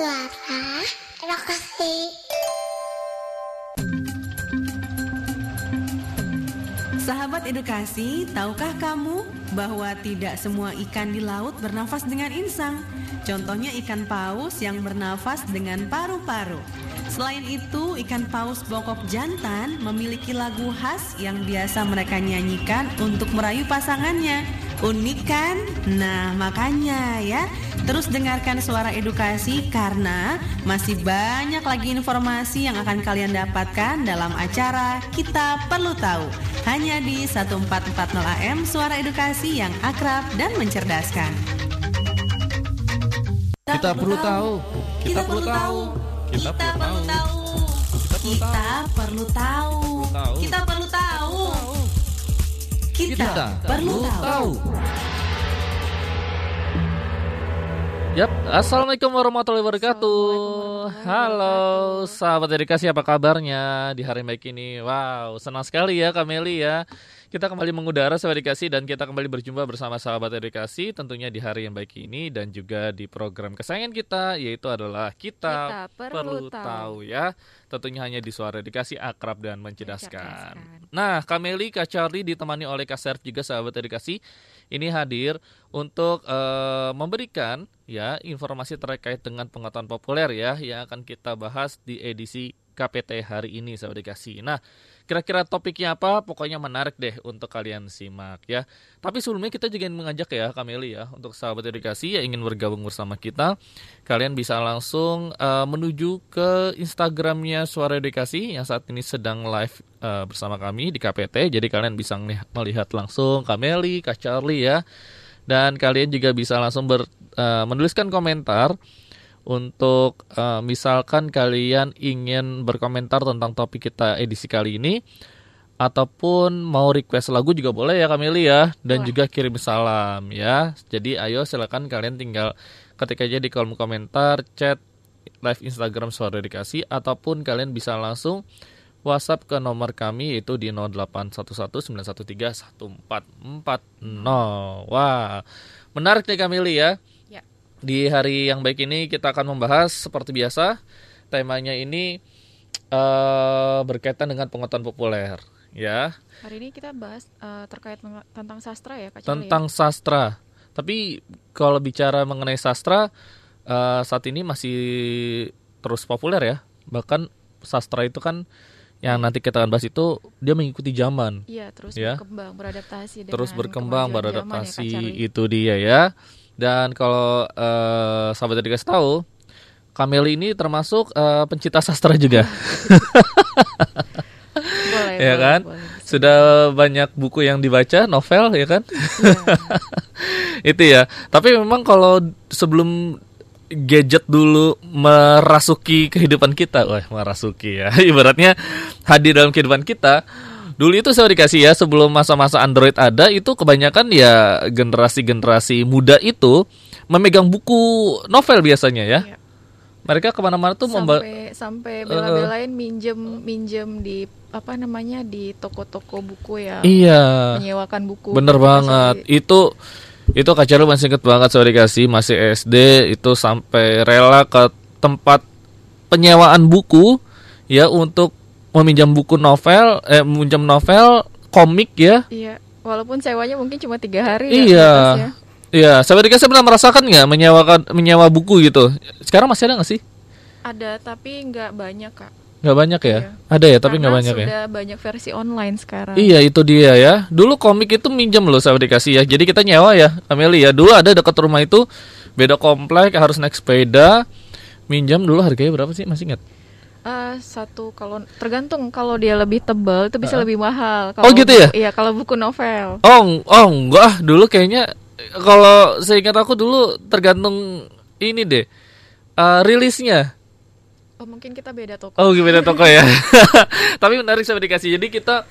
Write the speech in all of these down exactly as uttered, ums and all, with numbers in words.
Suara. Terima kasih. Sahabat edukasi, tahukah kamu bahwa tidak semua ikan di laut bernafas dengan insang? Contohnya ikan paus yang bernafas dengan paru-paru. Selain itu, ikan paus bokok jantan memiliki lagu khas yang biasa mereka nyanyikan untuk merayu pasangannya. Unik kan? Nah, makanya ya, terus dengarkan Suara Edukasi karena masih banyak lagi informasi yang akan kalian dapatkan dalam acara Kita Perlu Tahu. Hanya di seribu empat ratus empat puluh A M Suara Edukasi yang akrab dan mencerdaskan. Kita perlu tahu. Kita perlu tahu. Kita perlu tahu. Kita perlu tahu. Kita perlu tahu. Kita perlu tahu. Yap, assalamualaikum warahmatullahi wabarakatuh. Halo sahabat edukasi, apa kabarnya di hari baik ini? Wow, senang sekali ya Kameli ya. Kita kembali mengudara sahabat edukasi dan kita kembali berjumpa bersama sahabat edukasi tentunya di hari yang baik ini dan juga di program kesayangan kita yaitu adalah Kita, kita Perlu Tahu. Tahu ya. Tentunya hanya di Suara Edukasi akrab dan mencerdaskan. mencerdaskan. Nah, Kameli, Kak Charlie ditemani oleh Kak Serf juga sahabat edukasi. Ini hadir untuk uh, memberikan ya informasi terkait dengan pengetahuan populer ya yang akan kita bahas di edisi K P T hari ini sahabat edukasi. Nah, kira-kira topiknya apa? Pokoknya menarik deh untuk kalian simak ya. Tapi sebelumnya kita juga ingin mengajak ya Kameli ya untuk sahabat edukasi yang ingin bergabung bersama kita, kalian bisa langsung uh, menuju ke Instagramnya Suara Edukasi yang saat ini sedang live uh, bersama kami di K P T. Jadi kalian bisa melihat langsung Kameli, Kak Charlie ya. Dan kalian juga bisa langsung ber, uh, menuliskan komentar untuk uh, misalkan kalian ingin berkomentar tentang topik kita edisi kali ini ataupun mau request lagu juga boleh ya Kameli ya, dan boleh juga kirim salam ya. Jadi ayo silakan kalian tinggal ketik aja di kolom komentar, chat live Instagram Suara Edukasi ataupun kalian bisa langsung WhatsApp ke nomor kami yaitu di nol delapan satu satu sembilan satu tiga satu empat empat nol. Wah, menarik nih Kameli ya. Di hari yang baik ini kita akan membahas seperti biasa, temanya ini uh, berkaitan dengan pengetahuan populer ya. Hari ini kita bahas uh, terkait meng- tentang sastra ya Kak Cili. Tentang sastra. Tapi kalau bicara mengenai sastra uh, saat ini masih terus populer ya. Bahkan sastra itu kan yang nanti kita akan bahas itu dia mengikuti zaman. Iya, terus ya, berkembang, beradaptasi dengan terus berkembang, beradaptasi zaman, ya, itu dia ya. Dan kalau uh, sahabat edukasi tahu, Kameli ini termasuk uh, pencipta sastra juga. Boleh, ya boleh, kan? Boleh. Sudah banyak buku yang dibaca, novel ya kan? Ya. Itu ya. Tapi memang kalau sebelum gadget dulu merasuki kehidupan kita, wah merasuki ya. Ibaratnya hadir dalam kehidupan kita. Dulu itu saya dikasih ya, sebelum masa-masa Android ada itu kebanyakan ya generasi-generasi muda itu memegang buku novel biasanya ya. Iya. Mereka kemana-mana tuh memba- sampai, sampai bela-belain uh, minjem minjem di apa namanya di toko-toko buku ya. Iya. Menyewakan buku. Bener gitu, banget. Jadi, itu itu Kak Cero masih inget banget saya dikasih masih S D itu sampai rela ke tempat penyewaan buku ya untuk meminjam buku novel, eh meminjam novel, komik ya. Iya, walaupun sewanya mungkin cuma tiga hari. Iya, iya. Sahabat dikasih pernah merasakan nggak menyewakan menyewa buku gitu? Sekarang masih ada nggak sih? Ada, tapi nggak banyak kak. Nggak banyak ya? Iya. Ada ya, tapi nggak banyak ya. Karena sudah banyak versi online sekarang. Iya, itu dia ya. Dulu komik itu minjem loh sahabat dikasih ya. Jadi kita nyewa ya, Ameli ya. Dulu ada dekat rumah itu, beda komplek, harus naik sepeda. Minjem dulu harganya berapa sih? Masih ingat? Uh, satu kalau tergantung kalau dia lebih tebal itu bisa uh. lebih mahal. Kalau, oh gitu ya? Iya kalau buku novel. Oh, oh enggak, dulu kayaknya kalau seingat aku dulu tergantung ini deh uh, rilisnya. Oh mungkin kita beda toko. Oh beda toko ya. Tapi menarik saya dikasih. Jadi kita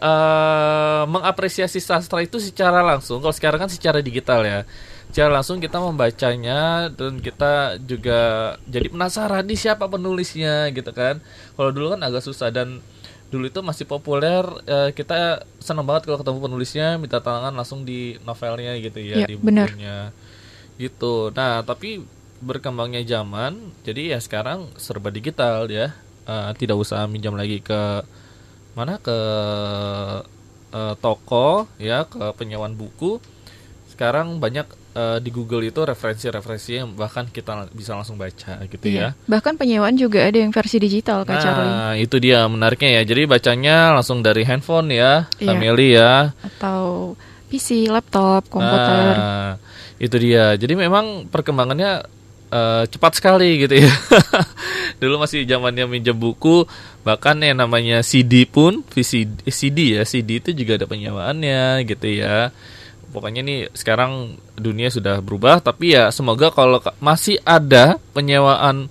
uh, mengapresiasi sastra itu secara langsung. Kalau sekarang kan secara digital ya. Secara langsung kita membacanya dan kita juga jadi penasaran nih siapa penulisnya gitu kan. Kalau dulu kan agak susah dan dulu itu masih populer eh, kita senang banget kalau ketemu penulisnya minta tangan langsung di novelnya gitu ya, ya di bukunya bener gitu. Nah tapi berkembangnya zaman, jadi ya sekarang serba digital ya, uh, tidak usah minjam lagi ke mana, ke uh, toko ya, ke penyewaan buku. Sekarang banyak uh, di Google itu referensi-referensi yang bahkan kita bisa langsung baca gitu ya. Bahkan penyewaan juga ada yang versi digital, Kak Charlie. Nah, itu dia menariknya ya. Jadi bacanya langsung dari handphone ya, iya. Family ya, atau P C, laptop, komputer. Nah, itu dia. Jadi memang perkembangannya uh, cepat sekali gitu ya. Dulu masih zamannya minjem buku, bahkan yang namanya C D pun, V C D, C D ya, C D itu juga ada penyewaannya gitu ya. Pokoknya nih sekarang dunia sudah berubah, tapi ya semoga kalau masih ada penyewaan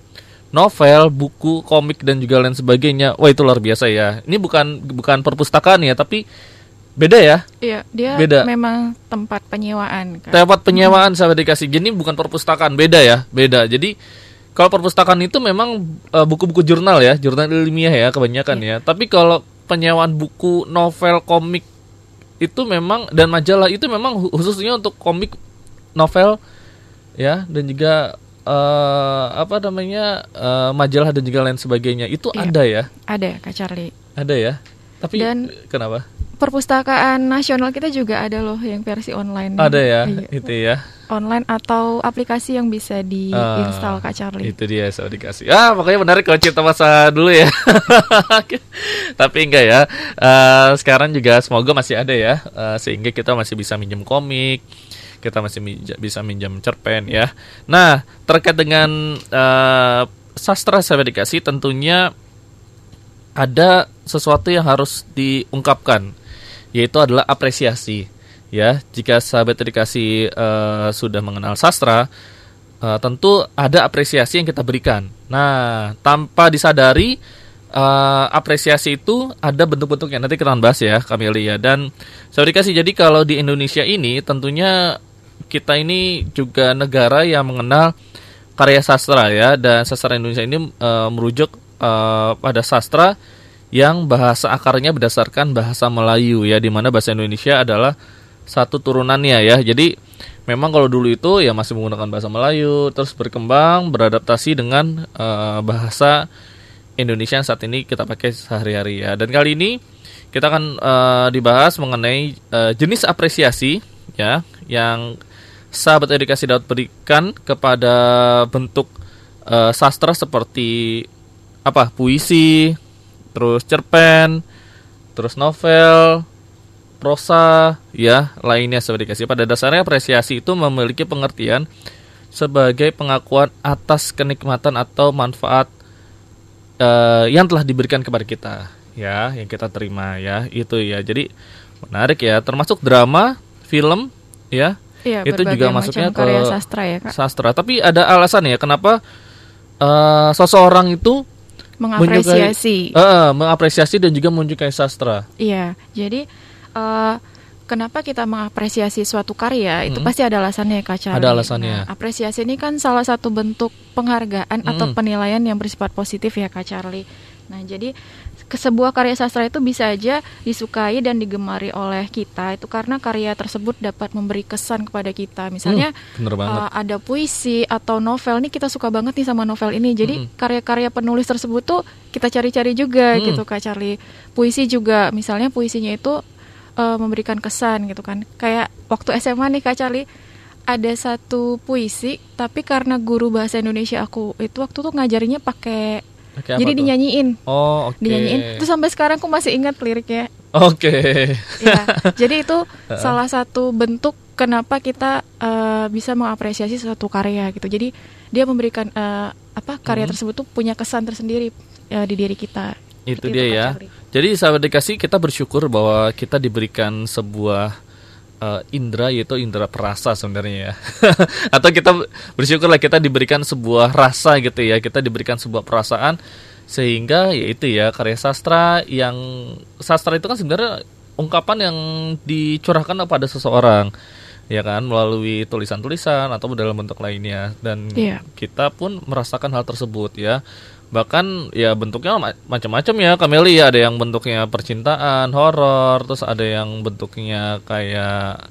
novel, buku, komik dan juga lain sebagainya. Wah, itu luar biasa ya. Ini bukan bukan perpustakaan ya, tapi beda ya? Iya, dia beda. Memang tempat penyewaan kan? Tempat penyewaan hmm. sampai dikasih. Jadi bukan perpustakaan, beda ya, beda. Jadi kalau perpustakaan itu memang e, buku-buku jurnal ya, jurnal ilmiah ya kebanyakan yeah. ya. Tapi kalau penyewaan buku, novel, komik itu memang, dan majalah itu memang khususnya untuk komik, novel ya, dan juga e, apa namanya e, majalah dan juga lain sebagainya itu yeah. ada ya? Ada, Kak Charlie. Ada ya. Tapi dan kenapa? Perpustakaan nasional kita juga ada loh yang versi online. Ada ya, iya. Itu ya. Online atau aplikasi yang bisa diinstal, uh, Kak Charlie. Itu dia, saya dikasih. Ah, makanya menarik kalau cerita masa dulu ya. Tapi enggak ya. Uh, sekarang juga semoga masih ada ya, uh, sehingga kita masih bisa minjem komik, kita masih minja, bisa minjem cerpen ya. Nah, terkait dengan uh, sastra saya dikasih, tentunya ada sesuatu yang harus diungkapkan, yaitu adalah apresiasi ya. Jika sahabat edukasi uh, sudah mengenal sastra, uh, tentu ada apresiasi yang kita berikan. Nah, tanpa disadari uh, apresiasi itu ada bentuk-bentuknya. Nanti kita akan bahas ya, Kamelia dan sahabat edukasi. Jadi kalau di Indonesia ini tentunya kita ini juga negara yang mengenal karya sastra ya, dan sastra Indonesia ini uh, merujuk uh, pada sastra yang bahasa akarnya berdasarkan bahasa Melayu ya, di mana bahasa Indonesia adalah satu turunannya ya. Jadi memang kalau dulu itu ya masih menggunakan bahasa Melayu, terus berkembang beradaptasi dengan uh, bahasa Indonesia yang saat ini kita pakai sehari-hari ya. Dan kali ini kita akan uh, dibahas mengenai uh, jenis apresiasi ya, yang sahabat edukasi dapat berikan kepada bentuk uh, sastra seperti apa, puisi, terus cerpen, terus novel, prosa, ya lainnya sahabat edukasi. Pada dasarnya apresiasi itu memiliki pengertian sebagai pengakuan atas kenikmatan atau manfaat eh, yang telah diberikan kepada kita, ya, yang kita terima, ya, itu ya. Jadi menarik ya, termasuk drama, film, ya, ya itu juga masuknya ke sastra ya, Kak. Sastra. Tapi ada alasan ya, kenapa eh, seseorang itu mengapresiasi uh, mengapresiasi dan juga menunjukkan sastra. Iya, jadi uh, kenapa kita mengapresiasi suatu karya hmm. itu pasti ada alasannya, Kak Charlie. Ada alasannya. Nah, apresiasi ini kan salah satu bentuk penghargaan hmm. atau penilaian yang bersifat positif ya, Kak Charlie. Nah, jadi sebuah karya sastra itu bisa aja disukai dan digemari oleh kita itu karena karya tersebut dapat memberi kesan kepada kita. Misalnya hmm, uh, ada puisi atau novel nih, kita suka banget nih sama novel ini. Jadi hmm. karya-karya penulis tersebut tuh kita cari-cari juga hmm. gitu, Kak Charlie. Puisi juga, misalnya puisinya itu uh, memberikan kesan gitu kan. Kayak waktu S M A nih, Kak Charlie, ada satu puisi, tapi karena guru bahasa Indonesia aku itu waktu tuh ngajarinya pakai, okay, jadi dinyanyiin, oh, okay. dinyanyiin. Terus sampai sekarang aku masih ingat liriknya. Oke. Okay. Ya, jadi itu salah satu bentuk kenapa kita uh, bisa mengapresiasi suatu karya gitu. Jadi dia memberikan uh, apa karya hmm. tersebut tuh punya kesan tersendiri uh, di diri kita. Itu, itu dia itu, ya. Cari. Jadi sahabat dikasih, kita bersyukur bahwa kita diberikan sebuah Uh, indra, yaitu indra perasa sebenarnya ya. Atau kita bersyukurlah kita diberikan sebuah rasa gitu ya, kita diberikan sebuah perasaan, sehingga yaitu ya karya sastra. Yang sastra itu kan sebenarnya ungkapan yang dicurahkan kepada seseorang ya kan, melalui tulisan-tulisan atau dalam bentuk lainnya. Dan yeah. kita pun merasakan hal tersebut ya. Bahkan ya bentuknya macam-macam ya, Kameli ya. Ada yang bentuknya percintaan, horor, terus ada yang bentuknya kayak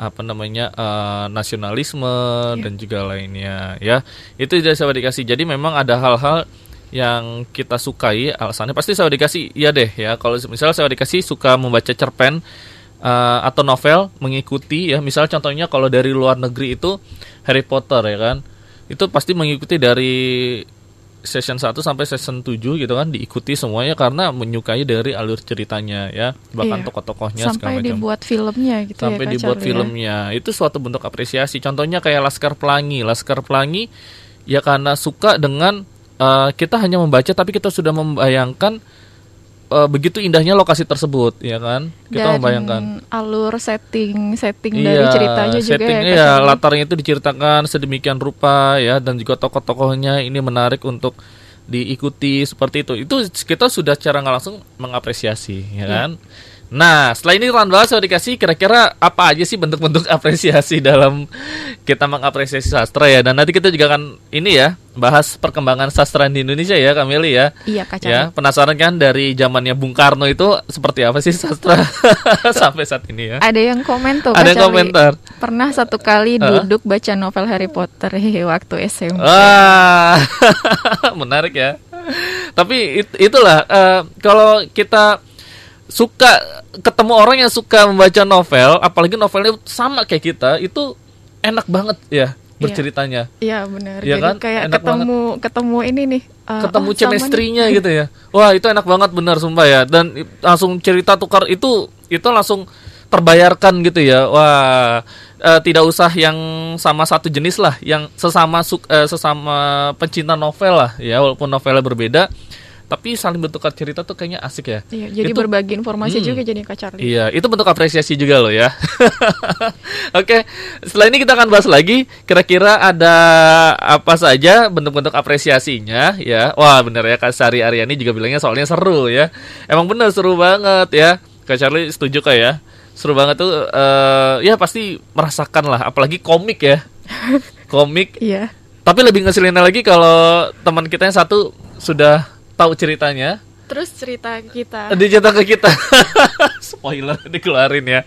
apa namanya uh, nasionalisme yeah. dan juga lainnya ya. Itu sudah saya dikasih. Jadi memang ada hal-hal yang kita sukai, alasannya pasti saya dikasih iya deh ya. Kalau misalnya saya dikasih suka membaca cerpen uh, atau novel, mengikuti ya. Misal contohnya kalau dari luar negeri itu Harry Potter ya kan. Itu pasti mengikuti dari season satu sampai season tujuh gitu kan, diikuti semuanya karena menyukai dari alur ceritanya ya, bahkan iya. tokoh-tokohnya sampai dibuat filmnya gitu sampai ya, dibuat filmnya ya. Itu suatu bentuk apresiasi. Contohnya kayak Laskar Pelangi. Laskar Pelangi ya karena suka dengan uh, kita hanya membaca tapi kita sudah membayangkan uh, begitu indahnya lokasi tersebut ya kan, kita dan membayangkan alur setting setting iya, dari ceritanya juga ya, ya latarnya itu diceritakan sedemikian rupa ya, dan juga tokoh-tokohnya ini menarik untuk diikuti seperti itu. Itu kita sudah secara nggak langsung mengapresiasi ya kan. Yeah. Nah setelah ini Randall saya dikasih kira-kira apa aja sih bentuk-bentuk apresiasi dalam kita mengapresiasi sastra ya. Dan nanti kita juga akan ini ya bahas perkembangan sastra di Indonesia ya Kameli ya. Iya Kak Chandra. Ya, penasaran kan dari zamannya Bung Karno itu seperti apa sih sastra sampai saat ini ya. Ada yang komen tuh Kak Ada yang komentar. Pernah satu kali duduk uh? baca novel Harry Potter waktu S M P. Wah menarik ya. Tapi it, itulah uh, kalau kita suka ketemu orang yang suka membaca novel, apalagi novelnya sama kayak kita, itu enak banget ya berceritanya. Iya, ya, benar. Ya, kan? Kayak enak ketemu banget. Ketemu ini nih, uh, ketemu oh, chemistry-nya gitu ya. Wah, itu enak banget benar sumpah ya. Dan langsung cerita tukar itu itu langsung terbayarkan gitu ya. Wah, uh, tidak usah yang sama satu jenis lah, yang sesama uh, sesama pencinta novel lah ya, walaupun novelnya berbeda. Tapi saling bertukar cerita tuh kayaknya asik ya. Iya, jadi itu, berbagi informasi hmm, juga jadi Kak Charlie. Iya, itu bentuk apresiasi juga loh ya. Oke, setelah ini kita akan bahas lagi kira-kira ada apa saja bentuk-bentuk apresiasinya ya. Wah, benar ya Kak Sari Aryani juga bilangnya soalnya seru ya. Emang benar seru banget ya. Kak Charlie setuju Kak ya? Seru banget tuh uh, ya pasti merasakan lah, apalagi komik ya. Komik. Iya. Tapi lebih ngeselinnya lagi kalau teman kita yang satu sudah tahu ceritanya, terus cerita kita dicetak ke kita. Spoiler dikeluarin ya.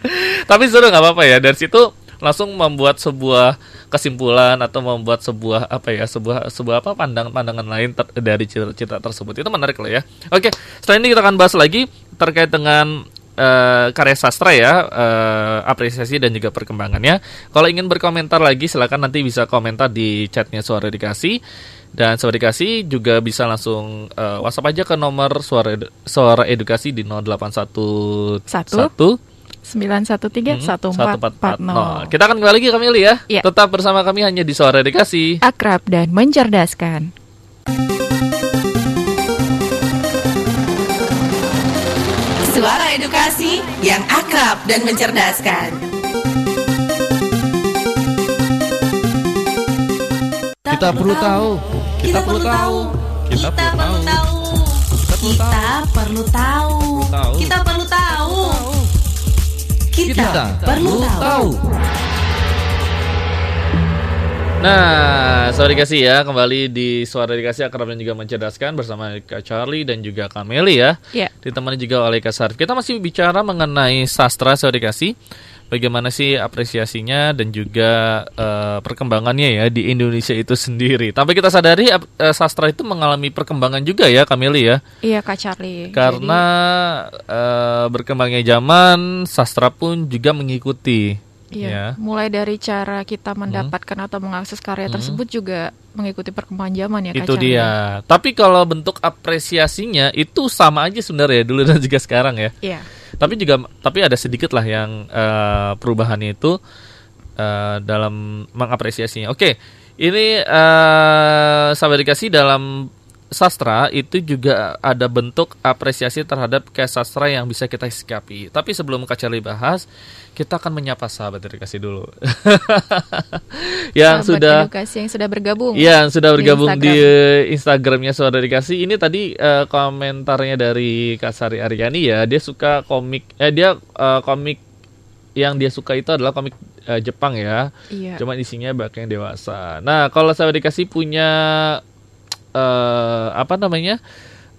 Tapi seru, nggak apa-apa ya. Dari situ langsung membuat sebuah kesimpulan atau membuat sebuah apa ya, sebuah sebuah apa pandangan-pandangan lain ter- dari cerita tersebut. Itu menarik loh ya. Oke, setelah ini kita akan bahas lagi terkait dengan Uh, karya sastra ya, uh, apresiasi dan juga perkembangannya. Kalau ingin berkomentar lagi silakan nanti bisa komentar di chatnya Suara Edukasi. Dan Suara Edukasi juga bisa langsung uh, WhatsApp aja ke nomor Suara Edu- Suara Edukasi di nol delapan satu satu sembilan satu tiga satu empat empat nol. Kita akan kembali lagi Kamili ya. ya. Tetap bersama kami hanya di Suara Edukasi. Akrab dan mencerdaskan. Suara Edukasi yang akrab dan mencerdaskan. Kita perlu tahu. Kita perlu tahu. Kita perlu tahu. Kita perlu tahu. Kita perlu tahu. Kita perlu tahu. Nah, Suara Edukasi ya, kembali di Suara Edukasi akrab dan juga mencerdaskan bersama Kak Charlie dan juga Kak Meli ya, yeah. ditemani juga oleh Kak Sarif. Kita masih bicara mengenai sastra Suara Edukasi, bagaimana sih apresiasinya dan juga uh, perkembangannya ya di Indonesia itu sendiri. Tapi kita sadari uh, sastra itu mengalami perkembangan juga ya Kak Meli ya. Iya yeah, Kak Charlie. Karena Jadi... uh, berkembangnya zaman, sastra pun juga mengikuti. Iya, yeah. mulai dari cara kita mendapatkan hmm. atau mengakses karya tersebut hmm. juga mengikuti perkembangan zaman ya. Itu Kak dia. Tapi kalau bentuk apresiasinya itu sama aja sebenarnya dulu dan juga sekarang ya. Iya. Yeah. Tapi juga tapi ada sedikit lah yang uh, perubahannya itu uh, dalam mengapresiasinya. Oke, okay. ini uh, sahabat dikasih dalam sastra itu juga ada bentuk apresiasi terhadap karya sastra yang bisa kita sikapi. Tapi sebelum Kak Charlie bahas, kita akan menyapa sahabat edukasi dulu. yang sahabat sudah edukasi yang sudah bergabung. Yang sudah bergabung di, Instagram. di Instagramnya Suara Edukasi. Ini tadi uh, komentarnya dari Kak Sari Aryani ya. Dia suka komik eh dia uh, komik yang dia suka itu adalah komik uh, Jepang ya. Iya. Cuma isinya bakal yang dewasa. Nah, kalau sahabat edukasi punya Uh, apa namanya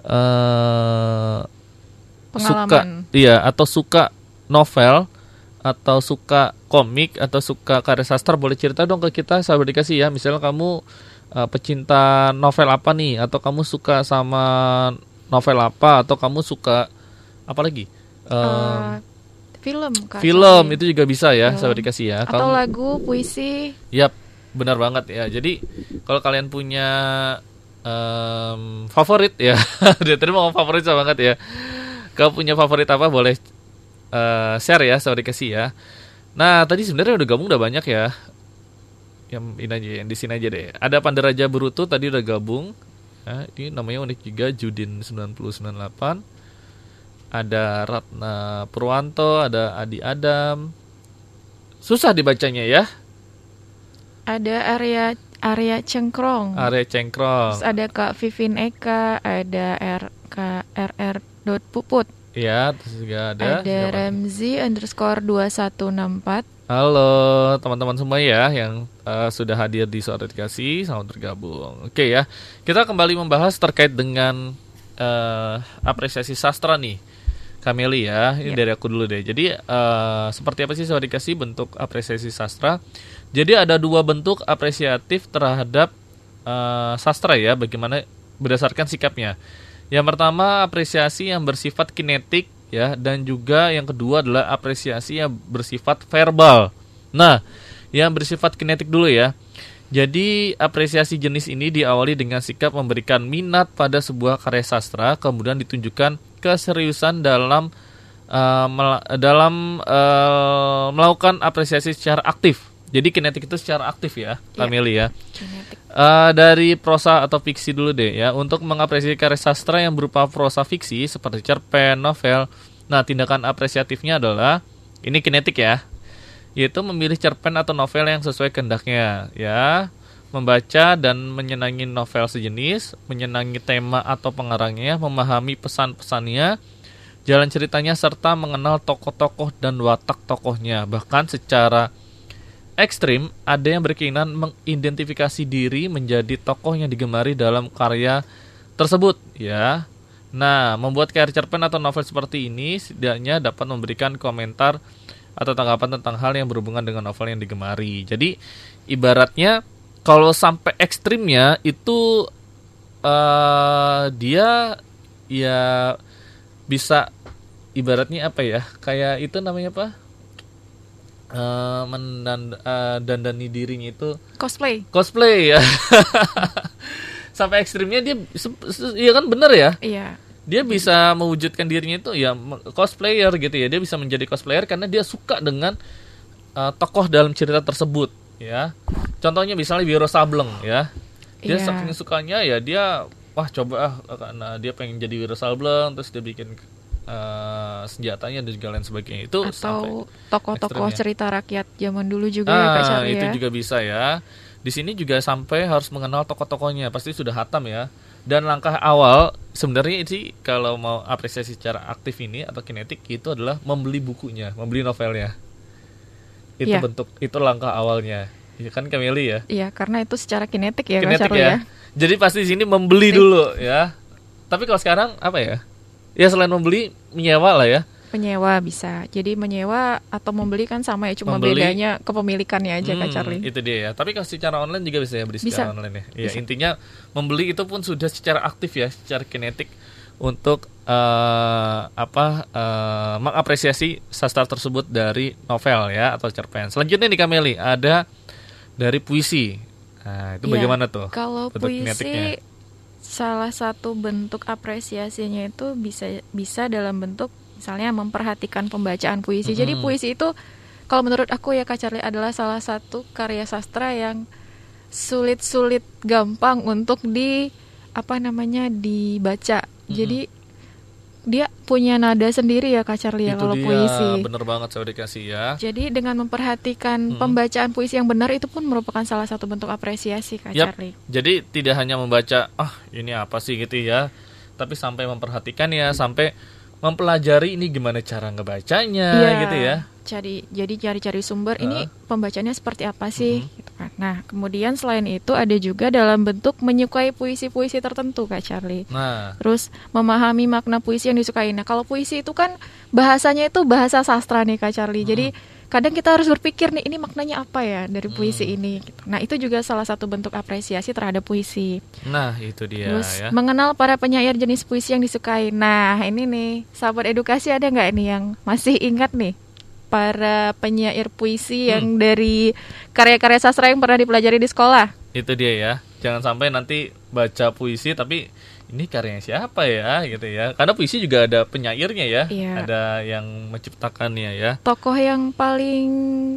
uh, pengalaman suka, iya atau suka novel atau suka komik atau suka karya sastra, boleh cerita dong ke kita sahabat dikasih ya. Misalnya kamu uh, pecinta novel apa nih, atau kamu suka sama novel apa, atau kamu suka apa lagi? Uh, uh, film kan. Film itu juga bisa ya film. Sahabat dikasih ya. Atau kamu, lagu, puisi. Yap, benar banget ya. Jadi kalau kalian punya um, favorit ya, dia tadi mau favorit sama banget ya. Kau punya favorit apa, boleh uh, share ya sahabat dikasih ya. Nah tadi sebenarnya udah gabung udah banyak ya. Yang ini aja, yang di sini aja deh. Ada Pandaraja Berutu tadi udah gabung. Nah, ini namanya unik juga, Judin sembilan nol sembilan delapan. Ada Ratna Purwanto, ada Adi Adam. Susah dibacanya ya. Ada Arya Arya Cengkrong. Arya Cengkrong. Terus ada Kak Vivin Eka, ada R K R R Puput. Iya, terus juga ada. Ada Ramzi underscore dua satu enam empat. Halo teman-teman semua ya yang uh, sudah hadir di Suara Dikasih, selamat bergabung. Oke ya, kita kembali membahas terkait dengan uh, apresiasi sastra nih, Kameli ya. Ini yep. dari aku dulu deh. Jadi uh, seperti apa sih Suara Dikasih bentuk apresiasi sastra? Jadi ada dua bentuk apresiatif terhadap uh, sastra ya, bagaimana berdasarkan sikapnya. Yang pertama apresiasi yang bersifat kinetik ya, dan juga yang kedua adalah apresiasi yang bersifat verbal. Nah, yang bersifat kinetik dulu ya. Jadi apresiasi jenis ini diawali dengan sikap memberikan minat pada sebuah karya sastra, kemudian ditunjukkan keseriusan dalam uh, mel- dalam uh, melakukan apresiasi secara aktif. Jadi kinetik itu secara aktif ya, Kameli ya. Kinetik. Uh, dari prosa atau fiksi dulu deh ya. Untuk mengapresiasi karya sastra yang berupa prosa fiksi seperti cerpen, novel. Nah, tindakan apresiatifnya adalah ini kinetik ya, yaitu memilih cerpen atau novel yang sesuai kehendaknya ya, membaca dan menyenangi novel sejenis, menyenangi tema atau pengarangnya, memahami pesan-pesannya, jalan ceritanya, serta mengenal tokoh-tokoh dan watak tokohnya. Bahkan secara ekstrim, ada yang berkeinginan mengidentifikasi diri menjadi tokoh yang digemari dalam karya tersebut ya. Nah, membuat karya cerpen atau novel seperti ini setidaknya dapat memberikan komentar atau tanggapan tentang hal yang berhubungan dengan novel yang digemari. Jadi ibaratnya kalau sampai ekstrimnya itu uh, dia ya bisa ibaratnya apa ya, kayak itu namanya apa? Uh, mendand- uh, dandani dirinya itu cosplay cosplay ya. Sampai ekstrimnya dia se- se- ya kan bener ya iya. Dia bisa mewujudkan dirinya itu ya cosplayer gitu ya, dia bisa menjadi cosplayer karena dia suka dengan uh, tokoh dalam cerita tersebut ya. Contohnya misalnya Wiro Sableng ya, dia iya. saking sukanya ya dia wah coba ah, karena dia pengen jadi Wiro Sableng, terus dia bikin Uh, senjatanya dan segala lain sebagainya itu. Atau tokoh-tokoh ekstremnya. Cerita rakyat zaman dulu juga ah, ya Kak Charlie itu ya. Juga bisa ya. Di sini juga sampai harus mengenal tokoh-tokohnya, pasti sudah hatam ya. Dan langkah awal sebenarnya sih kalau mau apresiasi secara aktif ini atau kinetik itu adalah membeli bukunya, membeli novelnya. Itu ya. Bentuk itu langkah awalnya. Iya kan Kameli ya? Iya, karena itu secara kinetik ya kinetik Kak Charlie ya. ya. Jadi pasti di sini membeli kinetik. dulu ya. Tapi kalau sekarang apa ya? Ya selain membeli, menyewa lah ya. Menyewa bisa. Jadi menyewa atau membeli kan sama ya, cuma membeli. Bedanya kepemilikannya aja hmm, Kak Charlie. Itu dia ya. Tapi kalau secara online juga bisa ya, beli bisa. Secara online ya. Ya bisa. Intinya membeli itu pun sudah secara aktif ya, secara kinetik untuk uh, apa uh, mengapresiasi sastra tersebut dari novel ya atau cerpen. Selanjutnya nih Kameli, ada dari puisi. Nah, itu ya, bagaimana tuh? Kalau puisi kinetiknya? Salah satu bentuk apresiasinya itu bisa bisa dalam bentuk misalnya memperhatikan pembacaan puisi. Mm-hmm. Jadi puisi itu kalau menurut aku ya Kak Charlie adalah salah satu karya sastra yang sulit-sulit gampang untuk di apa namanya dibaca. Mm-hmm. Jadi dia punya nada sendiri ya Kak Charlie ya, kalau dia, puisi. Itu dia, benar banget saya dikasih ya. Jadi dengan memperhatikan hmm. pembacaan puisi yang benar itu pun merupakan salah satu bentuk apresiasi Kak yep. Charlie. Jadi tidak hanya membaca, ah oh, ini apa sih gitu ya, tapi sampai memperhatikan ya, sampai mempelajari ini gimana cara ngebacanya ya, gitu ya. Jadi jadi cari-cari sumber uh. ini pembacanya seperti apa sih hmm. gitu kan. Nah, kemudian selain itu ada juga dalam bentuk menyukai puisi-puisi tertentu, Kak Charlie. Nah. Terus memahami makna puisi yang disukai. Nah, kalau puisi itu kan bahasanya itu bahasa sastra nih, Kak Charlie. Hmm. Jadi kadang kita harus berpikir nih, ini maknanya apa ya dari puisi hmm. ini. Nah, itu juga salah satu bentuk apresiasi terhadap puisi. Nah, itu dia. Terus ya. Mengenal para penyair jenis puisi yang disukai. Nah, ini nih, sahabat edukasi ada nggak nih yang masih ingat nih? Para penyair puisi yang hmm. dari karya-karya sastra yang pernah dipelajari di sekolah. Itu dia ya. Jangan sampai nanti baca puisi tapi ini karyanya siapa ya gitu ya. Karena puisi juga ada penyairnya ya, ya. Ada yang menciptakannya ya. Tokoh yang paling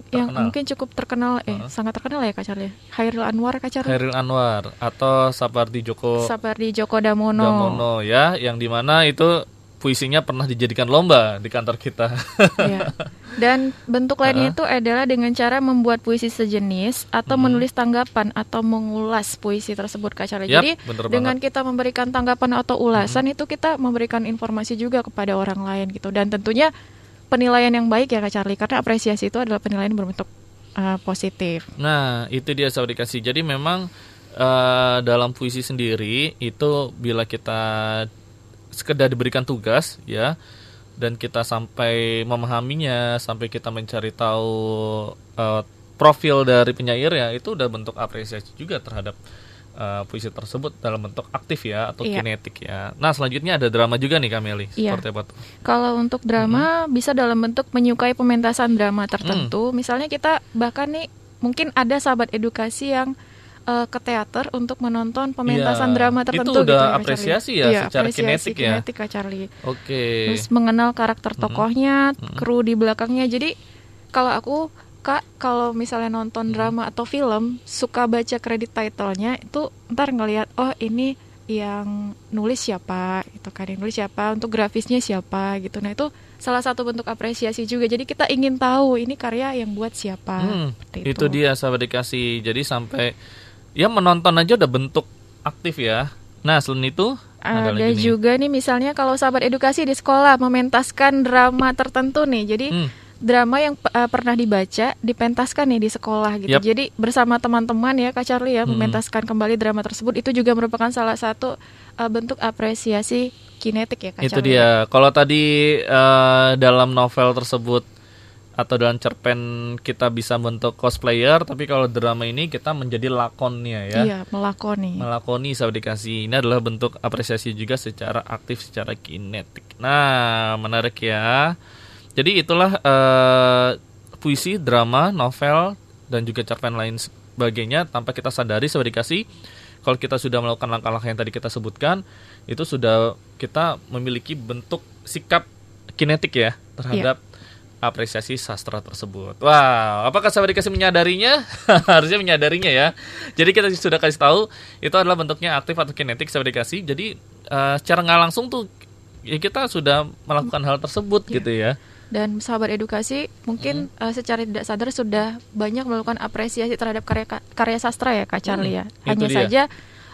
terkenal. Yang mungkin cukup terkenal eh uh-huh. sangat terkenal ya Kak Charlie. Chairil Anwar Kak Charlie. Chairil Anwar atau Sapardi Djoko Sapardi Djoko Damono. Damono ya, yang dimana itu puisinya pernah dijadikan lomba di kantor kita. Iya. Dan bentuk lainnya uh-huh. itu adalah dengan cara membuat puisi sejenis atau hmm. menulis tanggapan atau mengulas puisi tersebut, Kak Charlie. Yap, jadi dengan banget. Kita memberikan tanggapan atau ulasan hmm. itu kita memberikan informasi juga kepada orang lain gitu. Dan tentunya penilaian yang baik ya Kak Charlie, karena apresiasi itu adalah penilaian berbentuk uh, positif. Nah itu dia sahabat dikasih. Jadi memang uh, dalam puisi sendiri itu bila kita sekedar diberikan tugas ya, dan kita sampai memahaminya, sampai kita mencari tahu uh, profil dari penyair ya, itu udah bentuk apresiasi juga terhadap uh, puisi tersebut dalam bentuk aktif ya atau iya. kinetik ya. Nah selanjutnya ada drama juga nih Kameli. Iya. Seperti apa tuh? Kalau untuk drama hmm. bisa dalam bentuk menyukai pementasan drama tertentu. Hmm. Misalnya kita bahkan nih mungkin ada sahabat edukasi yang ke teater untuk menonton pementasan ya, drama tertentu. Itu udah gitu, apresiasi ya, ya secara apresiasi kinetik, kinetik ya Kak Charlie. Oke okay. Terus mengenal karakter tokohnya, mm-hmm. kru di belakangnya. Jadi kalau aku Kak, kalau misalnya nonton mm-hmm. drama atau film, suka baca kredit title-nya. Itu ntar ngelihat, oh ini yang nulis siapa gitu kan, yang nulis siapa, untuk grafisnya siapa gitu. Nah itu salah satu bentuk apresiasi juga. Jadi kita ingin tahu ini karya yang buat siapa. hmm, itu. itu dia sahabat dikasih. Jadi sampai ya menonton aja udah bentuk aktif ya. Nah selain itu ada, ada juga nih misalnya kalau sahabat edukasi di sekolah mementaskan drama tertentu nih. Jadi hmm. drama yang uh, pernah dibaca dipentaskan nih di sekolah gitu. Yep. Jadi bersama teman-teman ya Kak Charlie ya hmm. mementaskan kembali drama tersebut. Itu juga merupakan salah satu uh, bentuk apresiasi kinetik ya Kak Charlie. Itu dia. Kalau tadi uh, dalam novel tersebut atau dalam cerpen kita bisa bentuk cosplayer, tapi kalau drama ini kita menjadi lakonnya ya. Iya, melakoni. Melakoni sahabat dikasih. Ini adalah bentuk apresiasi juga secara aktif, secara kinetik. Nah, menarik ya. Jadi itulah uh, puisi, drama, novel, dan juga cerpen lain sebagainya tanpa kita sadari sahabat dikasih. Kalau kita sudah melakukan langkah-langkah yang tadi kita sebutkan, itu sudah kita memiliki bentuk sikap kinetik ya terhadap iya. apresiasi sastra tersebut. Wow, apakah sahabat dikasih menyadarinya? Harusnya menyadarinya ya. Jadi kita sudah kasih tahu itu adalah bentuknya aktif atau kinetik sahabat dikasih. Jadi uh, secara nggak langsung tuh ya kita sudah melakukan hal tersebut yeah. gitu ya. Dan sahabat edukasi mungkin hmm. uh, secara tidak sadar sudah banyak melakukan apresiasi terhadap karya karya sastra ya Kak Charlie hmm, ya. Hanya saja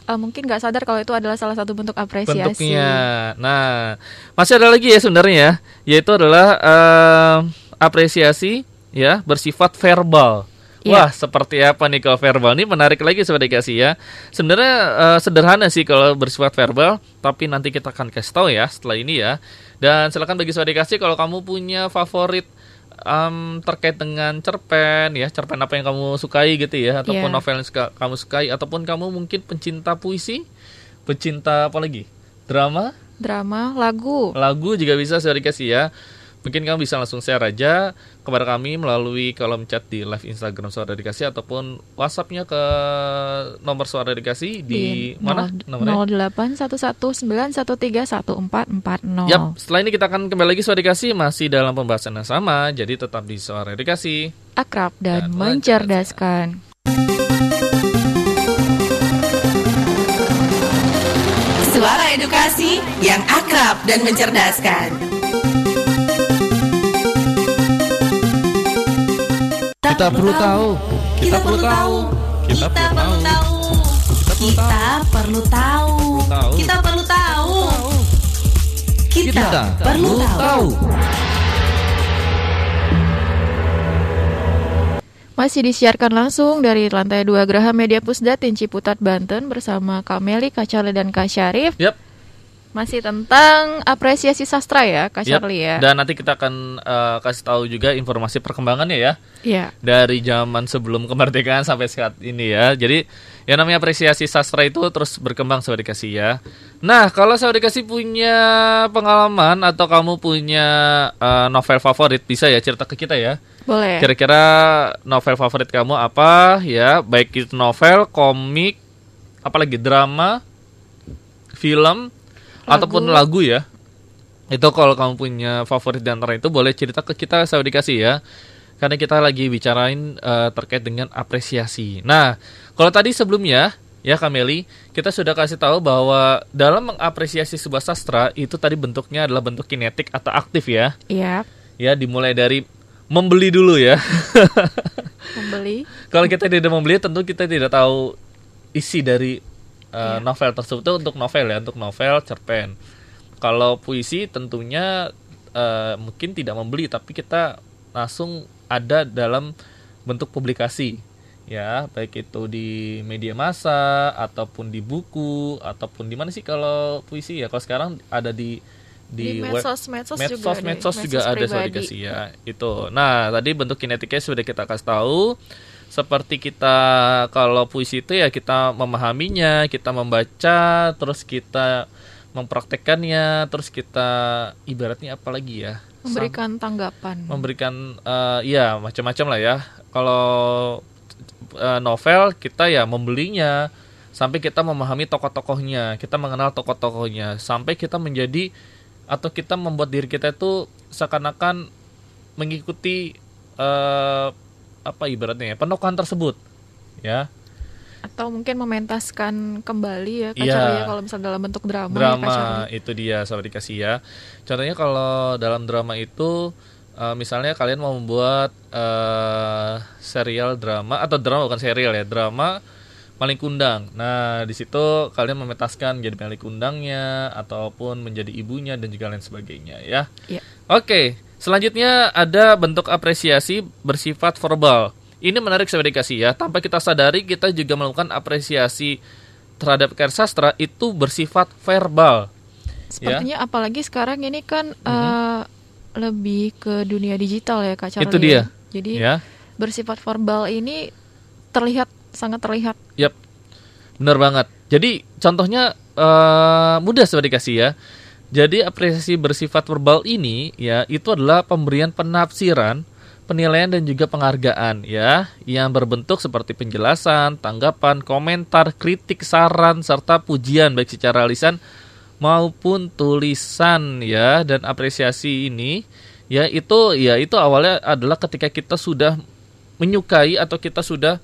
Uh, mungkin nggak sadar kalau itu adalah salah satu bentuk apresiasi. Bentuknya. Nah, masih ada lagi ya sebenarnya, yaitu adalah uh, apresiasi ya bersifat verbal. Yeah. Wah, seperti apa nih kalau verbal? Ini menarik lagi sahabat dikasih ya. Sebenarnya uh, sederhana sih kalau bersifat verbal, tapi nanti kita akan kasih tahu ya setelah ini ya. Dan silakan bagi sahabat dikasih kalau kamu punya favorit Um, terkait dengan cerpen ya, cerpen apa yang kamu sukai gitu ya, ataupun yeah. novel yang suka, kamu sukai, ataupun kamu mungkin pencinta puisi, pencinta apa lagi, drama, drama, lagu, lagu juga bisa sahabat dikasih ya. Mungkin kamu bisa langsung share aja kepada kami melalui kolom chat di live Instagram Suara Dikasih ataupun WhatsAppnya ke nomor Suara Dikasih di, di mana nomornya nol delapan satu satu sembilan satu tiga satu empat empat nol. Yap, setelah ini kita akan kembali lagi Suara Dikasih masih dalam pembahasan yang sama, jadi tetap di Suara Dikasih. Akrab dan, dan mencerdaskan. Suara edukasi yang akrab dan mencerdaskan. Kita perlu tahu. Kita perlu tahu. Kita perlu tahu. Kita perlu tahu. Kita perlu tahu. Kita perlu tahu. Masih disiarkan langsung dari lantai dua Graha Media Pusdatin Ciputat, Banten bersama Kak Meli, Kak Charlie, dan Kak Syarif. Yep. Masih tentang apresiasi sastra ya, Kak yep. Charlie ya. Dan nanti kita akan uh, kasih tahu juga informasi perkembangannya ya. Iya. Yeah. Dari zaman sebelum kemerdekaan sampai saat ini ya. Jadi yang namanya apresiasi sastra itu terus berkembang, Sobat Dikasih ya. Nah, kalau Sobat Dikasih punya pengalaman atau kamu punya uh, novel favorit, bisa ya cerita ke kita ya. Boleh. Kira-kira novel favorit kamu apa ya? Baik itu novel, komik, apalagi drama, film, lagu, ataupun lagu ya. Itu kalau kamu punya favorit di antara itu boleh cerita ke kita, saya dikasih ya. Karena kita lagi bicarain uh, terkait dengan apresiasi. Nah, kalau tadi sebelumnya ya Kameli, kita sudah kasih tahu bahwa dalam mengapresiasi sebuah sastra itu tadi bentuknya adalah bentuk kinetik atau aktif ya. Iya. Ya, dimulai dari membeli dulu ya. Membeli. Kalau kita tidak membeli, tentu kita tidak tahu isi dari uh, yeah. novel tersebut. Itu untuk novel ya, untuk novel cerpen. Kalau puisi tentunya uh, mungkin tidak membeli, tapi kita langsung ada dalam bentuk publikasi ya, baik itu di media massa ataupun di buku ataupun di mana sih kalau puisi ya. Kalau sekarang ada di di, di medsos-medsos web, medsos, juga, medsos juga ada, sudah dikasih ya itu. Nah tadi bentuk kinetiknya sudah kita kasih tahu, seperti kita kalau puisi itu ya kita memahaminya, kita membaca, terus kita mempraktekannya, terus kita ibaratnya apa lagi ya, memberikan tanggapan, memberikan uh, ya macam-macam lah ya. Kalau uh, novel kita ya membelinya sampai kita memahami tokoh-tokohnya, kita mengenal tokoh-tokohnya sampai kita menjadi atau kita membuat diri kita itu seakan-akan mengikuti uh, apa ibaratnya ya, penokohan tersebut ya, atau mungkin mementaskan kembali ya Kak Charlie ya, kalau misalnya dalam bentuk drama. Drama ya, itu dia Sobat Dikasih ya. Contohnya kalau dalam drama itu uh, misalnya kalian mau membuat uh, serial drama atau drama bukan serial ya, drama Maling Kundang. Nah, di situ kalian mementaskan jadi maling kundangnya ataupun menjadi ibunya dan juga lain sebagainya ya. Iya. Oke, selanjutnya ada bentuk apresiasi bersifat verbal. Ini menarik Sobat Dikasih ya. Tanpa kita sadari kita juga melakukan apresiasi terhadap karya sastra itu bersifat verbal. Sepertinya ya, apalagi sekarang ini kan mm-hmm. uh, lebih ke dunia digital ya Kak Charlie. Itu dia. Jadi ya, bersifat verbal ini terlihat, sangat terlihat. Yap, benar banget. Jadi contohnya uh, mudah Sobat Dikasih ya. Jadi apresiasi bersifat verbal ini ya itu adalah pemberian penafsiran, penilaian dan juga penghargaan ya, yang berbentuk seperti penjelasan, tanggapan, komentar, kritik, saran serta pujian baik secara lisan maupun tulisan ya. Dan apresiasi ini ya itu ya itu awalnya adalah ketika kita sudah menyukai atau kita sudah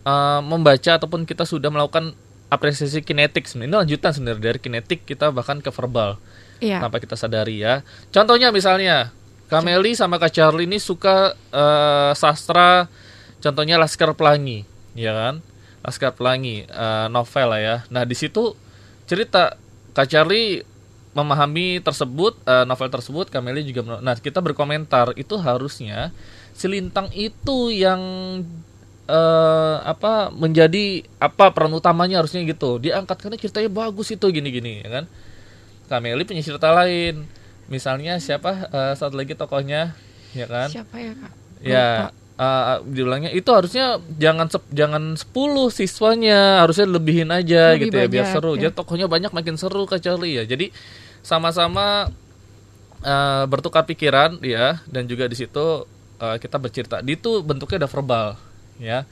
Uh, membaca ataupun kita sudah melakukan apresiasi kinetik. Sebenarnya lanjutan sebenarnya dari kinetik kita bahkan ke verbal iya, tanpa kita sadari ya. Contohnya misalnya Kak Meli sama Kak Charlie ini suka uh, sastra, contohnya Laskar Pelangi ya kan, Laskar Pelangi uh, novel lah ya. Nah di situ cerita Kak Charlie memahami tersebut uh, novel tersebut, Kak Meli juga men- nah kita berkomentar itu harusnya si Lintang itu yang Uh, apa menjadi apa peran utamanya harusnya gitu. Dia angkat karena ceritanya bagus itu gini-gini ya kan. Kameli punya cerita lain. Misalnya siapa uh, satu lagi tokohnya ya kan? Siapa ya, Kak? Ya, uh, diulangnya itu harusnya jangan sep, jangan sepuluh siswanya, harusnya lebihin aja lebih gitu banyak, ya biar seru. Ya. Jadi tokohnya banyak makin seru Kak Charlie ya. Jadi sama-sama uh, bertukar pikiran ya, dan juga di situ uh, kita bercerita. Di itu bentuknya ada verbal ya.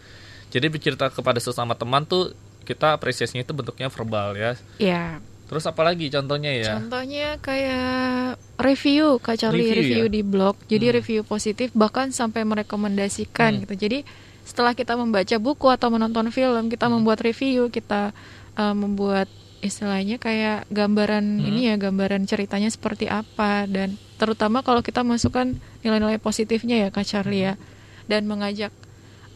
Jadi bercerita kepada sesama teman tuh kita apresiasinya itu bentuknya verbal ya. Iya. Terus apa lagi contohnya ya? Contohnya kayak review, Kak Charlie review, review ya? Di blog. Jadi hmm. review positif bahkan sampai merekomendasikan hmm. gitu. Jadi setelah kita membaca buku atau menonton film, kita hmm. membuat review, kita uh, membuat istilahnya kayak gambaran hmm. ini ya, gambaran ceritanya seperti apa, dan terutama kalau kita masukkan nilai-nilai positifnya ya Kak Charlie hmm. ya. Dan mengajak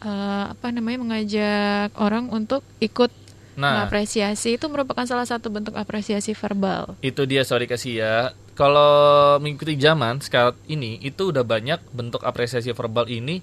Uh, apa namanya mengajak orang untuk ikut nah, mengapresiasi itu merupakan salah satu bentuk apresiasi verbal. Itu dia sorry kasih ya. Kalau mengikuti zaman sekarang ini itu udah banyak bentuk apresiasi verbal ini,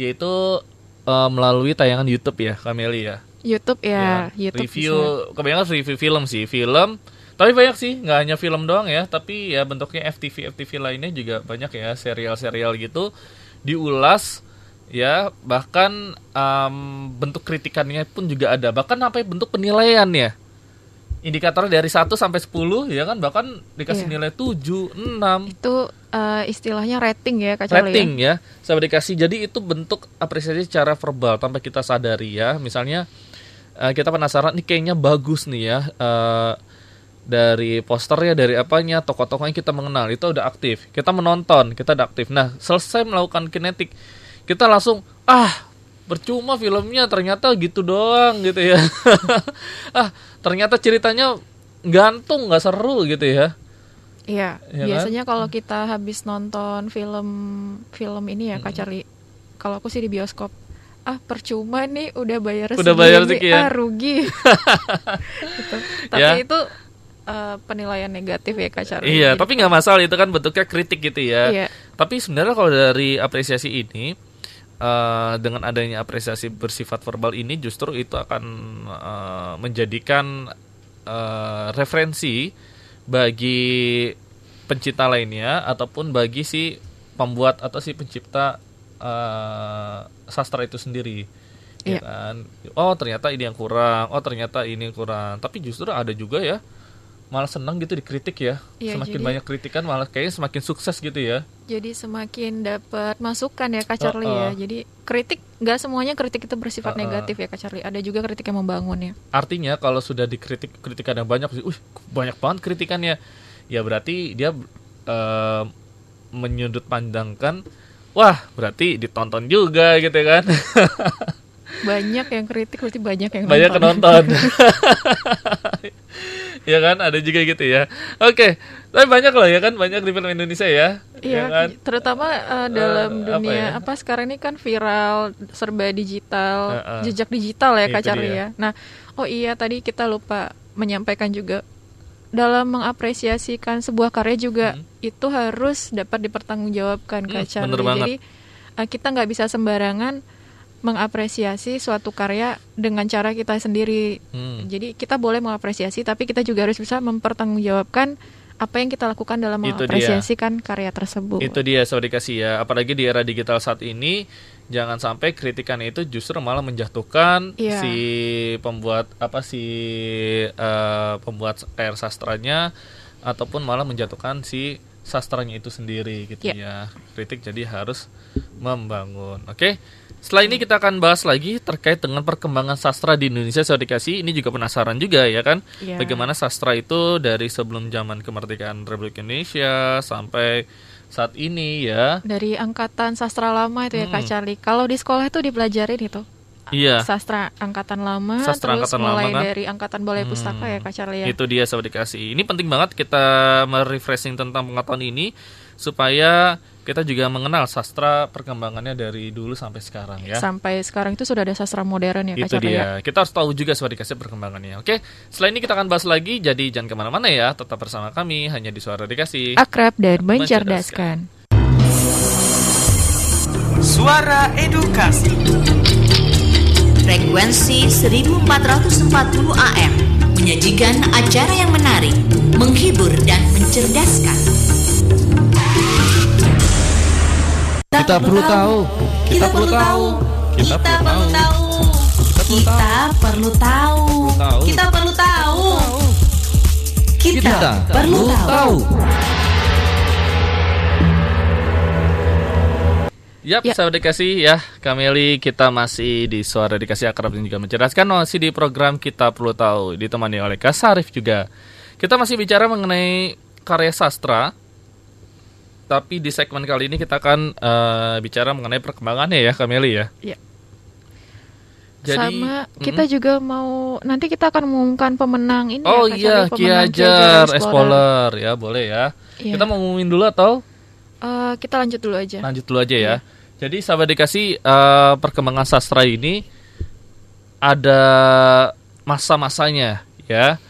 yaitu uh, melalui tayangan YouTube ya, Kameli ya. YouTube ya, ya. YouTube review, kebanyakan review film sih, film. Tapi banyak sih, nggak hanya film doang ya, tapi ya bentuknya F T V F T V lainnya juga banyak ya, serial-serial gitu diulas ya, bahkan um, bentuk kritikannya pun juga ada, bahkan sampai bentuk penilaiannya. Indikatornya dari satu sampai sepuluh ya kan, bahkan dikasih yeah. nilai tujuh, enam. Itu uh, istilahnya rating ya, Kak Charlie. Rating ya. ya. Sampai dikasih. Jadi itu bentuk apresiasi secara verbal tanpa kita sadari ya. Misalnya uh, kita penasaran nih kayaknya bagus nih ya. Uh, dari posternya, dari apanya, tokoh-tokohnya kita mengenal, itu udah aktif. Kita menonton, kita udah aktif. Nah, selesai melakukan kinetik, kita langsung ah, percuma filmnya ternyata gitu doang gitu ya. ah, ternyata ceritanya gantung, nggak seru gitu ya. Iya, ya biasanya kan? Kalau kita habis nonton film film ini ya, Kak Charlie. Mm-hmm. Kalau aku sih di bioskop, ah percuma nih udah bayar udah segini, bayar sekian. Ah rugi. gitu. Tapi ya. itu Uh, penilaian negatif ya Kak Charlie. Iya, gitu. Tapi nggak masalah, itu kan bentuknya kritik gitu ya. Iya. Tapi sebenarnya kalau dari apresiasi ini, uh, dengan adanya apresiasi bersifat verbal ini, justru itu akan uh, menjadikan uh, referensi bagi pencinta lainnya ataupun bagi si pembuat atau si pencipta uh, sastra itu sendiri. Iya. Kan? Oh ternyata ini yang kurang, oh ternyata ini yang kurang. Tapi justru ada juga ya. Malah senang gitu dikritik ya, ya semakin jadi, banyak kritikan malah kayaknya semakin sukses gitu ya. Jadi semakin dapat masukan ya Kak Charlie uh, uh. ya. Jadi kritik, gak semuanya kritik itu bersifat uh, uh. negatif ya Kak Charlie. Ada juga kritik yang membangun ya. Artinya kalau sudah dikritik, kritikan yang banyak, uh, banyak banget kritikannya. Ya berarti dia uh, menyudut pandangkan, wah berarti ditonton juga gitu kan. Banyak yang kritik berarti banyak yang banyak nonton. Banyak nonton. Ya kan, ada juga gitu ya. Oke, tapi banyak loh ya kan, banyak di film Indonesia ya. Iya, ya kan? Terutama uh, dalam uh, dunia apa, ya? apa sekarang ini kan viral, serba digital, uh, uh. jejak digital ya Kak Charlie ya. Nah, oh iya tadi kita lupa menyampaikan juga dalam mengapresiasikan sebuah karya juga hmm. itu harus dapat dipertanggungjawabkan hmm, Kak Charlie. Jadi uh, kita nggak bisa sembarangan mengapresiasi suatu karya dengan cara kita sendiri. Hmm. Jadi kita boleh mengapresiasi, tapi kita juga harus bisa mempertanggungjawabkan apa yang kita lakukan dalam mengapresiasikan karya tersebut. Itu dia, sorry kasih ya. Apalagi di era digital saat ini, jangan sampai kritikan itu justru malah menjatuhkan yeah. si pembuat apa si uh, pembuat karya sastranya, ataupun malah menjatuhkan si sastranya itu sendiri gitu yeah. ya. Kritik jadi harus membangun. Oke. Okay? Setelah ini kita akan bahas lagi terkait dengan perkembangan sastra di Indonesia. Saya dikasih ini juga penasaran juga ya kan ya. Bagaimana sastra itu dari sebelum zaman kemerdekaan Republik Indonesia sampai saat ini ya. Dari angkatan sastra lama itu ya hmm. Kak Charlie. Kalau di sekolah itu dipelajarin itu iya. Sastra angkatan lama sastra terus angkatan mulai lama, kan? Dari angkatan balai hmm. pustaka ya Kak Charlie ya. Itu dia saya dikasih. Ini penting banget kita merefreshing tentang pengetahuan ini supaya kita juga mengenal sastra perkembangannya dari dulu sampai sekarang ya. Sampai sekarang itu sudah ada sastra modern ya Kak Charlie. Itu dia. Ya? Kita harus tahu juga soal dikasih perkembangannya. Oke, setelah ini kita akan bahas lagi. Jadi jangan kemana-mana ya. Tetap bersama kami hanya di Suara Dikasih. Akrab dan mencerdaskan. Suara Edukasi. Frekuensi seribu empat ratus empat puluh A M menyajikan acara yang menarik, menghibur dan mencerdaskan. Kita perlu tahu. Kita perlu tahu. Kita perlu tahu. Kita perlu tahu. Kita perlu tahu. Kita perlu tahu. Yap, saya dikasih ya, Kameli, kita masih di Suara Dikasih Akrab dan juga Mencerdaskan, masih di program Kita Perlu Tahu, ditemani oleh Kak Sarif juga. Kita masih bicara mengenai karya sastra. Tapi di segmen kali ini kita akan uh, bicara mengenai perkembangannya ya, Kameli ya. Iya. Jadi, sama kita mm, juga mau nanti kita akan mengumumkan pemenang ini. Oh ya, iya, Ki Hajar Explorer ya, boleh ya. Iya. Kita mau ngumumin dulu atau? Uh, kita lanjut dulu aja. Lanjut dulu aja ya. Iya. Jadi sahabat dikasih uh, perkembangan sastra ini ada masa-masanya ya.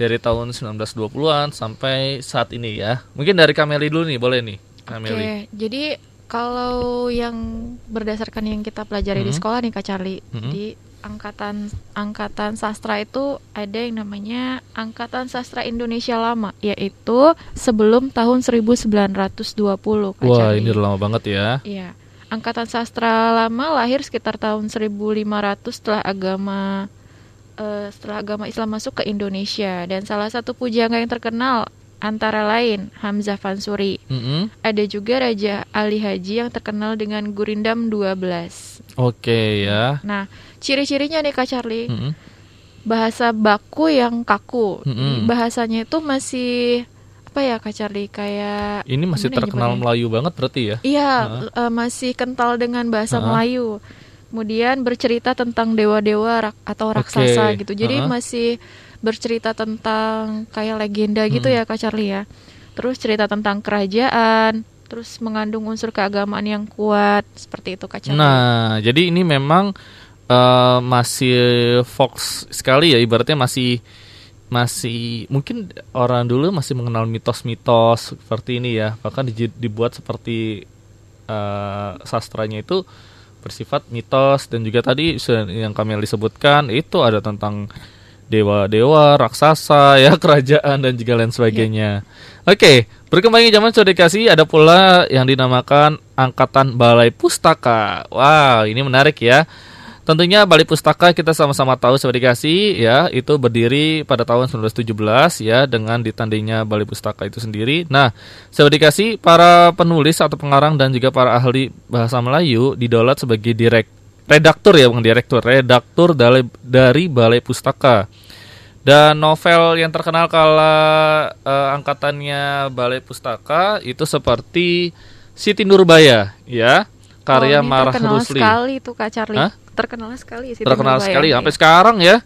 Dari tahun sembilan belas dua puluhan sampai saat ini ya. Mungkin dari Kameli dulu nih, boleh nih Kameli. Oke, jadi Kalau yang berdasarkan yang kita pelajari mm-hmm. di sekolah nih Kak Charlie, mm-hmm. di angkatan angkatan sastra itu ada yang namanya Angkatan Sastra Indonesia Lama, yaitu sebelum tahun seribu sembilan ratus dua puluh Kak Wah, Charlie. Ini udah lama banget ya. Iya. Angkatan Sastra Lama lahir sekitar tahun seribu lima ratus setelah agama uh, setelah agama Islam masuk ke Indonesia, dan salah satu pujangga yang terkenal antara lain Hamzah Fansuri. Mm-hmm. Ada juga Raja Ali Haji yang terkenal dengan Gurindam dua belas. Oke ya. Nah, ciri-cirinya nih Kak Charlie, mm-hmm. bahasa baku yang kaku. Mm-hmm. Bahasanya itu masih apa ya Kak Charlie, kayak ini masih terkenal aja, Melayu banget berarti ya? Iya, uh-huh. uh, masih kental dengan bahasa uh-huh. Melayu. Kemudian bercerita tentang dewa-dewa rak- atau raksasa okay. gitu. Jadi uh-huh. masih bercerita tentang kayak legenda gitu hmm. ya Kak Charlie ya. Terus cerita tentang kerajaan, terus mengandung unsur keagamaan yang kuat, seperti itu Kak Charlie. Nah, jadi ini memang uh, masih fox sekali ya, ibaratnya masih masih mungkin orang dulu masih mengenal mitos-mitos seperti ini ya. Bahkan dibuat seperti uh, sastranya itu bersifat mitos, dan juga tadi yang kami disebutkan itu ada tentang dewa-dewa, raksasa, ya, kerajaan, dan juga lain sebagainya. Yeah. Oke, okay, berkembangnya zaman sodikasi ada pula yang dinamakan Angkatan Balai Pustaka. Wow, ini menarik ya. Tentunya Balai Pustaka kita sama-sama tahu sodikasi ya, itu berdiri pada tahun seribu sembilan ratus tujuh belas ya, dengan ditandainya Balai Pustaka itu sendiri. Nah, sodikasi para penulis atau pengarang dan juga para ahli bahasa Melayu didaulat sebagai direktur. Redaktur ya, bukan direktur, redaktur dari, dari Balai Pustaka. Dan novel yang terkenal kala eh, angkatannya Balai Pustaka itu seperti Siti Nurbaya ya, karya oh, Marah Rusli. Terkenal sekali tuh Kak Charlie. Hah? Terkenal sekali Siti Terkenal Nurbaya, sekali ya. Sampai sekarang ya.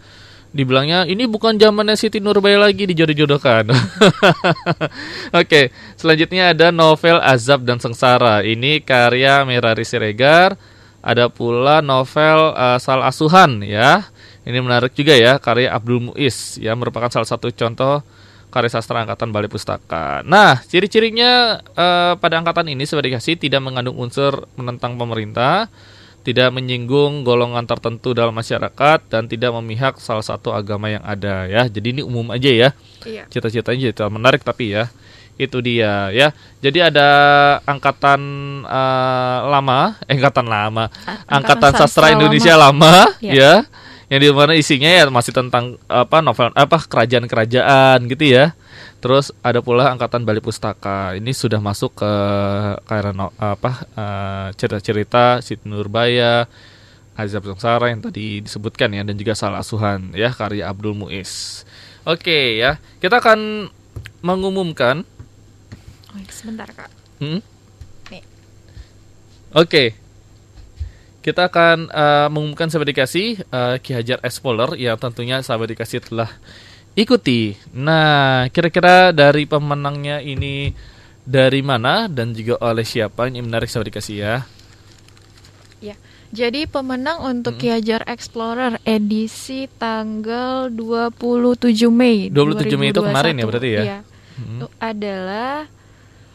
Dibilangnya ini bukan zamannya Siti Nurbaya lagi, dijodoh-jodohkan. Oke, okay, selanjutnya ada novel Azab dan Sengsara. Ini karya Merari Siregar. Ada pula novel uh, Salah Asuhan ya. Ini menarik juga ya, karya Abdul Muiz ya, merupakan salah satu contoh karya sastra angkatan Balai Pustaka. Nah, ciri-cirinya uh, pada angkatan ini sebagai kasih tidak mengandung unsur menentang pemerintah, tidak menyinggung golongan tertentu dalam masyarakat, dan tidak memihak salah satu agama yang ada ya. Jadi ini umum aja ya. Iya. Cita-citanya jadi menarik tapi ya. Itu dia ya. Jadi ada angkatan uh, lama, eh, angkatan lama, angkatan, angkatan sastra, sastra Indonesia lama, lama ya. ya, yang di mana isinya ya masih tentang apa novel apa kerajaan-kerajaan gitu ya. Terus ada pula angkatan Balai Pustaka. Ini sudah masuk ke kayak apa uh, cerita-cerita Siti Nurbaya, Azab Sengsara yang tadi disebutkan ya, dan juga Salah Asuhan ya, karya Abdul Muiz. Oke ya, kita akan mengumumkan. Oh, sebentar Kak. Hmm? Nih. Oke, okay. Kita akan uh, mengumumkan sahabat dikasih uh, Ki Hajar S. Poller yang tentunya sahabat dikasih telah ikuti. Nah, kira-kira dari pemenangnya ini dari mana dan juga oleh siapa, ini menarik sahabat dikasih ya. Ya, jadi pemenang untuk Ki Hajar hmm. Explorer edisi tanggal dua puluh tujuh Mei dua puluh tujuh Mei itu kemarin ya berarti ya? Iya. Itu hmm. adalah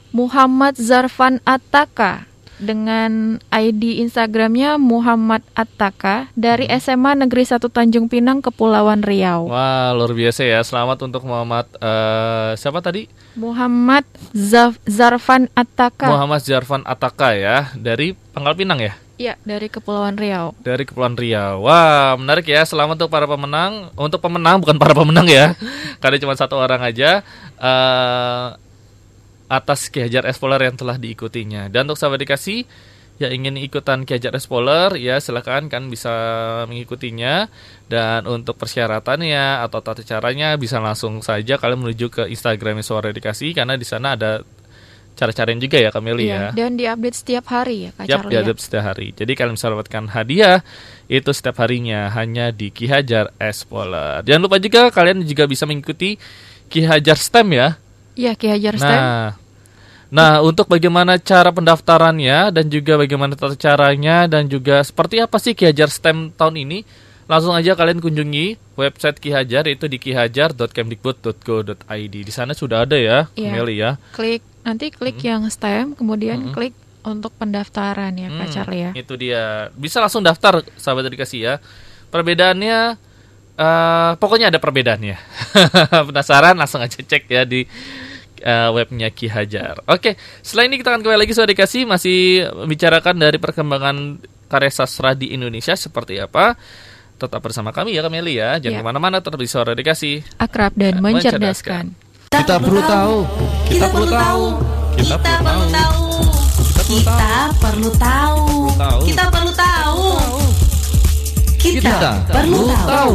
Muhammad Zarfan Attaka dengan I D Instagramnya Muhammad Attaka dari hmm. S M A Negeri satu Tanjung Pinang, Kepulauan Riau. Wah, luar biasa ya. Selamat untuk Muhammad uh, siapa tadi? Muhammad Zaf- Zarfan Attaka. Muhammad Zarfan Attaka ya, dari Pangkal Pinang ya? Iya, dari Kepulauan Riau. Dari Kepulauan Riau. Wah, menarik ya. Selamat untuk para pemenang. Untuk pemenang, bukan para pemenang ya. Karena cuma satu orang aja. Uh, atas Ki Hajar S. Poller yang telah diikutinya. Dan untuk sahabat dikasih yang ingin ikutan Ki Hajar S. Poller, ya silakan kan bisa mengikutinya. Dan untuk persyaratannya atau tata caranya bisa langsung saja kalian menuju ke Instagramnya Suara Dikasih, karena di sana ada cara-carain juga ya Kameli iya, ya. Dan diupdate setiap hari ya Kak Charlie. Yap, diupdate setiap hari. Jadi kalian bisa mendapatkan hadiah itu setiap harinya hanya di Ki Hajar S. Poller. Jangan lupa juga kalian juga bisa mengikuti Ki Hajar STEM ya. Iya, Ki Hajar STEM. Nah, nah untuk bagaimana cara pendaftarannya dan juga bagaimana tata caranya dan juga seperti apa sih Ki Hajar STEM tahun ini, langsung aja kalian kunjungi website Ki Hajar, yaitu di ki hajar dot kemdikbud dot go dot i d. Di sana sudah ada ya, Kameli ya. Klik, nanti klik mm-hmm. yang STEM, kemudian mm-hmm. klik untuk pendaftaran ya Kak Charlie ya. Itu dia, bisa langsung daftar sahabat edukasi ya. Perbedaannya uh, pokoknya ada perbedaannya. Penasaran langsung aja cek ya di uh, webnya Ki Hajar. Oke, selain ini kita akan kembali lagi sahabat edukasi masih bicarakan dari perkembangan karya sastra di Indonesia seperti apa. Tetap bersama kami ya Kameli ya. Jangan ya. kemana-mana, tetap di Suara Edukasi. Akrab dan mencerdaskan. Kita perlu tahu. Kita perlu tahu. Kita perlu tahu. Kita perlu tahu. Kita perlu tahu. Kita perlu tahu.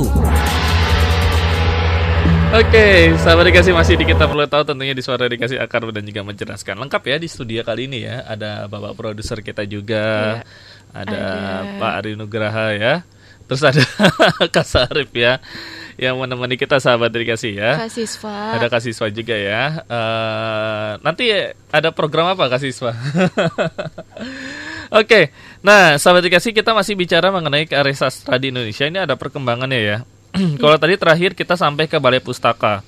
Oke, sahabat edukasi masih di Kita Perlu Tahu tentunya di Suara Edukasi Akar dan juga mencerdaskan. Lengkap ya di studio kali ini ya. Ada Bapak produser kita juga. Ya. Ada, ada Pak Ari Nugraha ya. Terus ada Kak Sarif ya. Yang menemani kita sahabat edukasi ya. Kak Siswa. Ada Kak Siswa juga ya. Uh, nanti ada program apa Kak Siswa? Oke. Okay. Nah, sahabat edukasi kita masih bicara mengenai karya sastra di Indonesia. Ini ada perkembangannya ya. Kalau tadi terakhir kita sampai ke Balai Pustaka,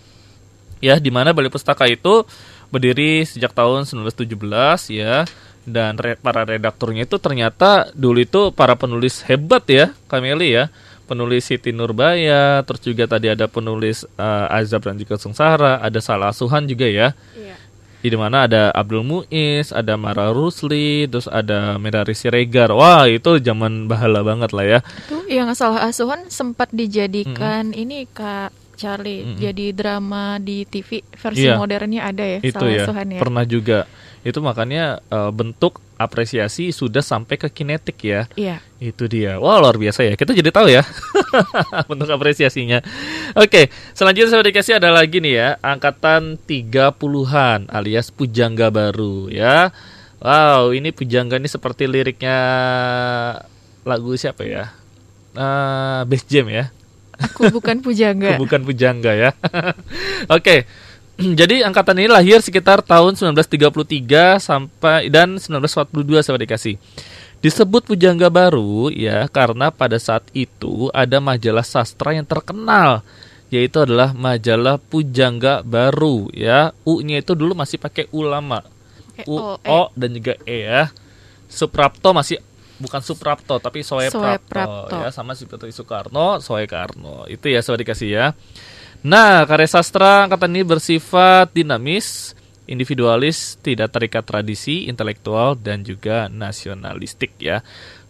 ya, di mana Balai Pustaka itu berdiri sejak tahun seribu sembilan ratus tujuh belas ya, dan re- para redakturnya itu ternyata dulu itu para penulis hebat ya, Kameli ya, penulis Siti Nurbaya, terus juga tadi ada penulis uh, Azab dan juga Sengsara, ada Salah Asuhan juga ya, yeah. Di mana ada Abdul Muiz, ada Mara Rusli, terus ada Merari Siregar. Wah, itu zaman bahala banget lah ya. Itu yang Salah Asuhan sempat dijadikan mm-hmm. ini Kak Charlie, mm-hmm. jadi drama di T V versi yeah. modernnya ada ya, itu Salah ya, Asuhan ya. Pernah juga. Itu makanya uh, bentuk apresiasi sudah sampai ke kinetik ya. Iya. Yeah. Itu dia. Wah, luar biasa ya. Kita jadi tahu ya bentuk apresiasinya. Oke, selanjutnya saya dikasih ada lagi nih ya, angkatan tiga puluhan alias pujangga baru ya. Wow, ini pujangga ini seperti liriknya lagu siapa ya? Uh, Best Jam ya. Aku bukan pujangga. Aku bukan pujangga ya. Oke. Jadi angkatan ini lahir sekitar tahun seribu sembilan ratus tiga puluh tiga sampai dan seribu sembilan ratus empat puluh dua sahabat edukasi. Disebut pujangga baru ya karena pada saat itu ada majalah sastra yang terkenal, yaitu adalah majalah Pujangga Baru ya. U-nya itu dulu masih pakai ulama. U, O dan juga E ya. Suprapto masih bukan Suprapto tapi Soe Prapto ya, sama seperti Soekarno, Soe Karno. Itu ya sahabat edukasi ya. Nah, karya sastra angkatan ini bersifat dinamis, individualis, tidak terikat tradisi, intelektual, dan juga nasionalistik ya.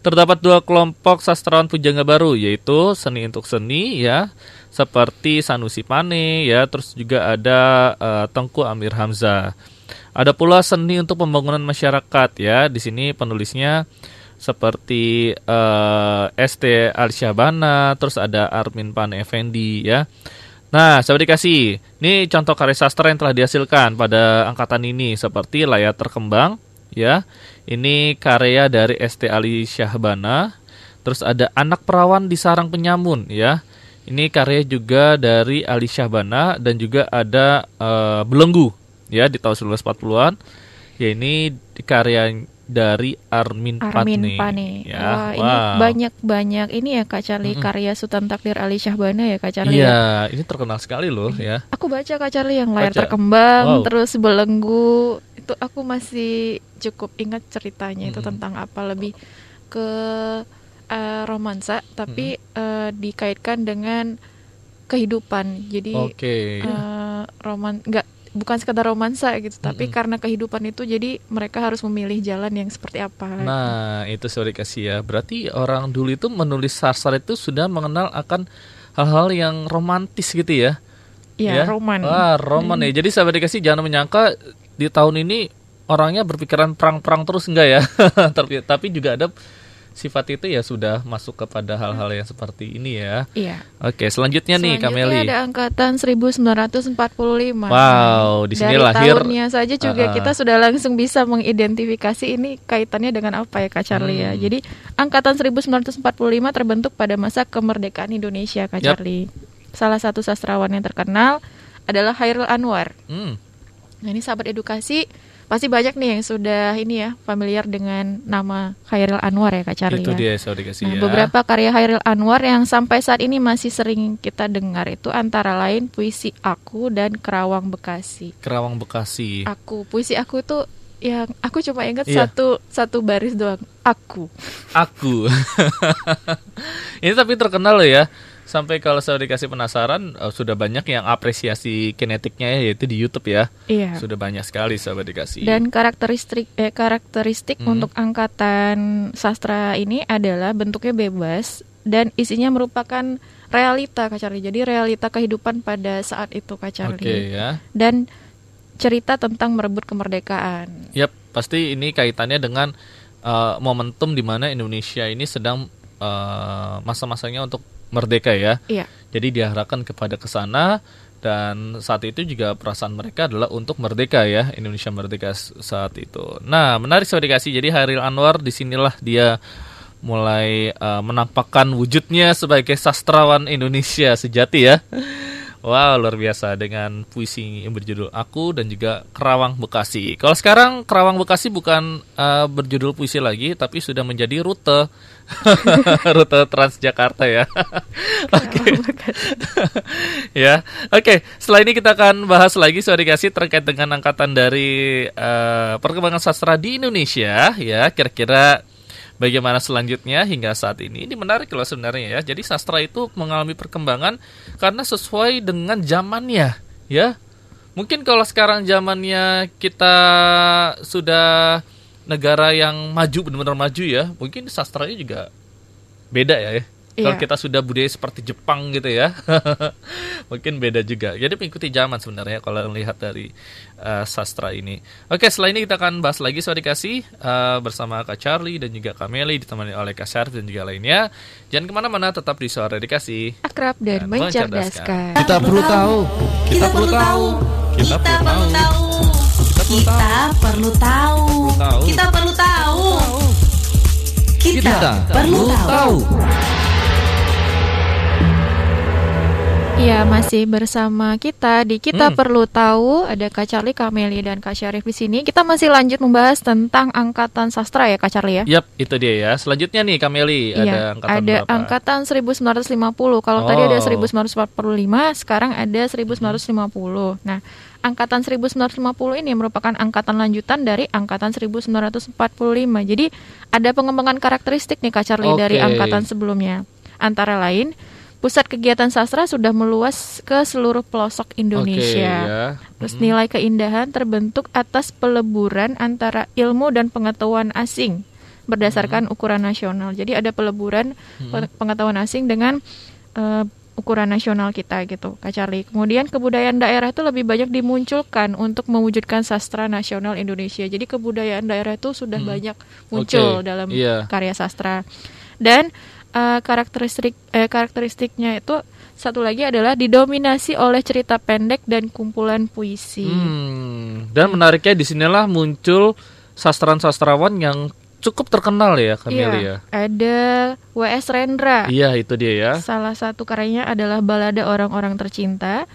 Terdapat dua kelompok sastrawan pujangga baru, yaitu seni untuk seni ya, seperti Sanusi Pane ya, terus juga ada uh, Tengku Amir Hamzah. Ada pula seni untuk pembangunan masyarakat ya, di sini penulisnya seperti uh, S T Alsyabana, terus ada Armin Pane Effendi ya. Nah, saya dikasih, ini contoh karya sastra yang telah dihasilkan pada angkatan ini seperti Layar Terkembang, ya. Ini karya dari S T Ali Syahbana. Terus ada Anak Perawan di Sarang Penyamun, ya. Ini karya juga dari Ali Syahbana dan juga ada uh, Belenggu, ya, di tahun seribu sembilan ratus empat puluhan. Ya, ini karya dari Armin, Armin Pane, Pane. Ya, wah, wow. Ini banyak-banyak ini ya Kak Charlie, mm-hmm. karya Sultan Takdir Ali Syahbana ya Kak Charlie. Iya, ini terkenal sekali loh ya. Aku baca Kak Charlie yang Layar baca. Terkembang, wow. Terus Belenggu. Itu aku masih cukup ingat ceritanya, mm-hmm. itu tentang apa, lebih ke uh, romansa tapi mm-hmm. uh, dikaitkan dengan kehidupan. Jadi okay. uh, roman enggak bukan sekedar romansa gitu, tapi mm-hmm. karena kehidupan itu jadi mereka harus memilih jalan yang seperti apa. Nah, gitu. Itu sorry kasih ya. Berarti orang dulu itu menulis sastra itu sudah mengenal akan hal-hal yang romantis gitu ya. Iya, ya? roman. Wah, roman hmm. ya. Jadi sahabat dikasih jangan menyangka di tahun ini orangnya berpikiran perang-perang terus, enggak ya. Tapi juga ada sifat itu ya sudah masuk kepada hal-hal yang seperti ini ya. Iya. Oke, selanjutnya, selanjutnya nih Kameli. Selanjutnya ada angkatan seribu sembilan ratus empat puluh lima. Wow, di sini lahir. Dari tahunnya saja juga uh-uh. kita sudah langsung bisa mengidentifikasi ini kaitannya dengan apa ya Kak Charlie hmm. ya. Jadi angkatan seribu sembilan ratus empat puluh lima terbentuk pada masa kemerdekaan Indonesia Kak yep. Charlie. Salah satu sastrawan yang terkenal adalah Chairil Anwar. Hmm. Nah, ini sahabat edukasi pasti banyak nih yang sudah ini ya familiar dengan nama Chairil Anwar ya Kak Charlie. Itu ya. Dia sorry kasih nah, ya. Beberapa karya Chairil Anwar yang sampai saat ini masih sering kita dengar itu antara lain Puisi Aku dan Kerawang Bekasi. Kerawang Bekasi. Aku puisi aku itu yang aku cuma ingat iya. satu satu baris doang. Aku. Aku. Ini tapi terkenal loh ya. Sampai kalau saya dikasih penasaran, uh, sudah banyak yang apresiasi kinetiknya, yaitu di YouTube ya. Iya. Sudah banyak sekali sahabat dikasih. Dan karakteristik eh, karakteristik mm-hmm. untuk angkatan sastra ini adalah bentuknya bebas dan isinya merupakan realita Kak Charlie. Jadi realita kehidupan pada saat itu Kak Charlie. Okay, ya. Dan cerita tentang merebut kemerdekaan. Yap, pasti ini kaitannya dengan uh, momentum di mana Indonesia ini sedang uh, masa-masanya untuk merdeka ya. Iya. Jadi diarahkan kepada kesana dan saat itu juga perasaan mereka adalah untuk merdeka ya, Indonesia merdeka saat itu. Nah, menarik sekali dikasih. Jadi Chairil Anwar disinilah dia mulai uh, menampakkan wujudnya sebagai sastrawan Indonesia sejati ya. Wow, luar biasa dengan puisi yang berjudul Aku dan juga Kerawang Bekasi. Kalau sekarang Kerawang Bekasi bukan uh, berjudul puisi lagi, tapi sudah menjadi rute rute Transjakarta ya. Oke. Ya, oke. Setelah ini kita akan bahas lagi soal dikasih terkait dengan angkatan dari uh, perkembangan sastra di Indonesia ya. Kira-kira bagaimana selanjutnya hingga saat ini. Ini menarik loh sebenarnya ya. Jadi sastra itu mengalami perkembangan karena sesuai dengan zamannya ya. Mungkin kalau sekarang zamannya kita sudah negara yang maju, benar-benar maju ya, mungkin sastranya juga beda ya, ya. Iya. Kalau kita sudah budaya seperti Jepang gitu ya, mungkin beda juga. Jadi mengikuti zaman sebenarnya kalau melihat dari uh, sastra ini. Oke, setelah ini kita akan bahas lagi soal dikasih uh, bersama Kak Charlie dan juga Kak Meli, ditemani oleh Kak Syarif dan juga lainnya. Jangan kemana-mana, tetap di Suara Dikasih. Akrab dan, dan mencerdaskan. Kita perlu tahu. Kita perlu tahu. Kita perlu tahu. Kita perlu tahu. Kita perlu tahu. Kita perlu tahu. Ya, masih bersama kita di Kita hmm. Perlu Tahu. Ada Kak Charlie, Kak Meli, dan Kak Syarif di sini. Kita masih lanjut membahas tentang angkatan sastra ya, Kak Charlie ya. Yap, itu dia ya. Selanjutnya nih, Kak Meli, ya, ada angkatan ada berapa? Ada angkatan seribu sembilan ratus lima puluh. Kalau oh. tadi ada seribu sembilan ratus empat puluh lima, sekarang ada seribu sembilan ratus lima puluh. Nah, angkatan seribu sembilan ratus lima puluh ini merupakan angkatan lanjutan dari angkatan seribu sembilan ratus empat puluh lima. Jadi, ada pengembangan karakteristik nih, Kak Charlie, okay. dari angkatan sebelumnya. Antara lain, pusat kegiatan sastra sudah meluas ke seluruh pelosok Indonesia. Okay, ya. Terus nilai keindahan terbentuk atas peleburan antara ilmu dan pengetahuan asing berdasarkan hmm. ukuran nasional. Jadi ada peleburan hmm. pengetahuan asing dengan uh, ukuran nasional kita gitu, Kak Charlie. Kemudian kebudayaan daerah itu lebih banyak dimunculkan untuk mewujudkan sastra nasional Indonesia. Jadi kebudayaan daerah itu sudah hmm. banyak muncul okay. dalam yeah. karya sastra. Dan Uh, karakteristik eh, karakteristiknya itu satu lagi adalah didominasi oleh cerita pendek dan kumpulan puisi. Hmm, dan menariknya disinilah muncul sastrawan-sastrawan yang cukup terkenal ya, Kamelia. Iya, ada W S Rendra. Iya, itu dia ya. Salah satu karyanya adalah Balada Orang-Orang Tercinta.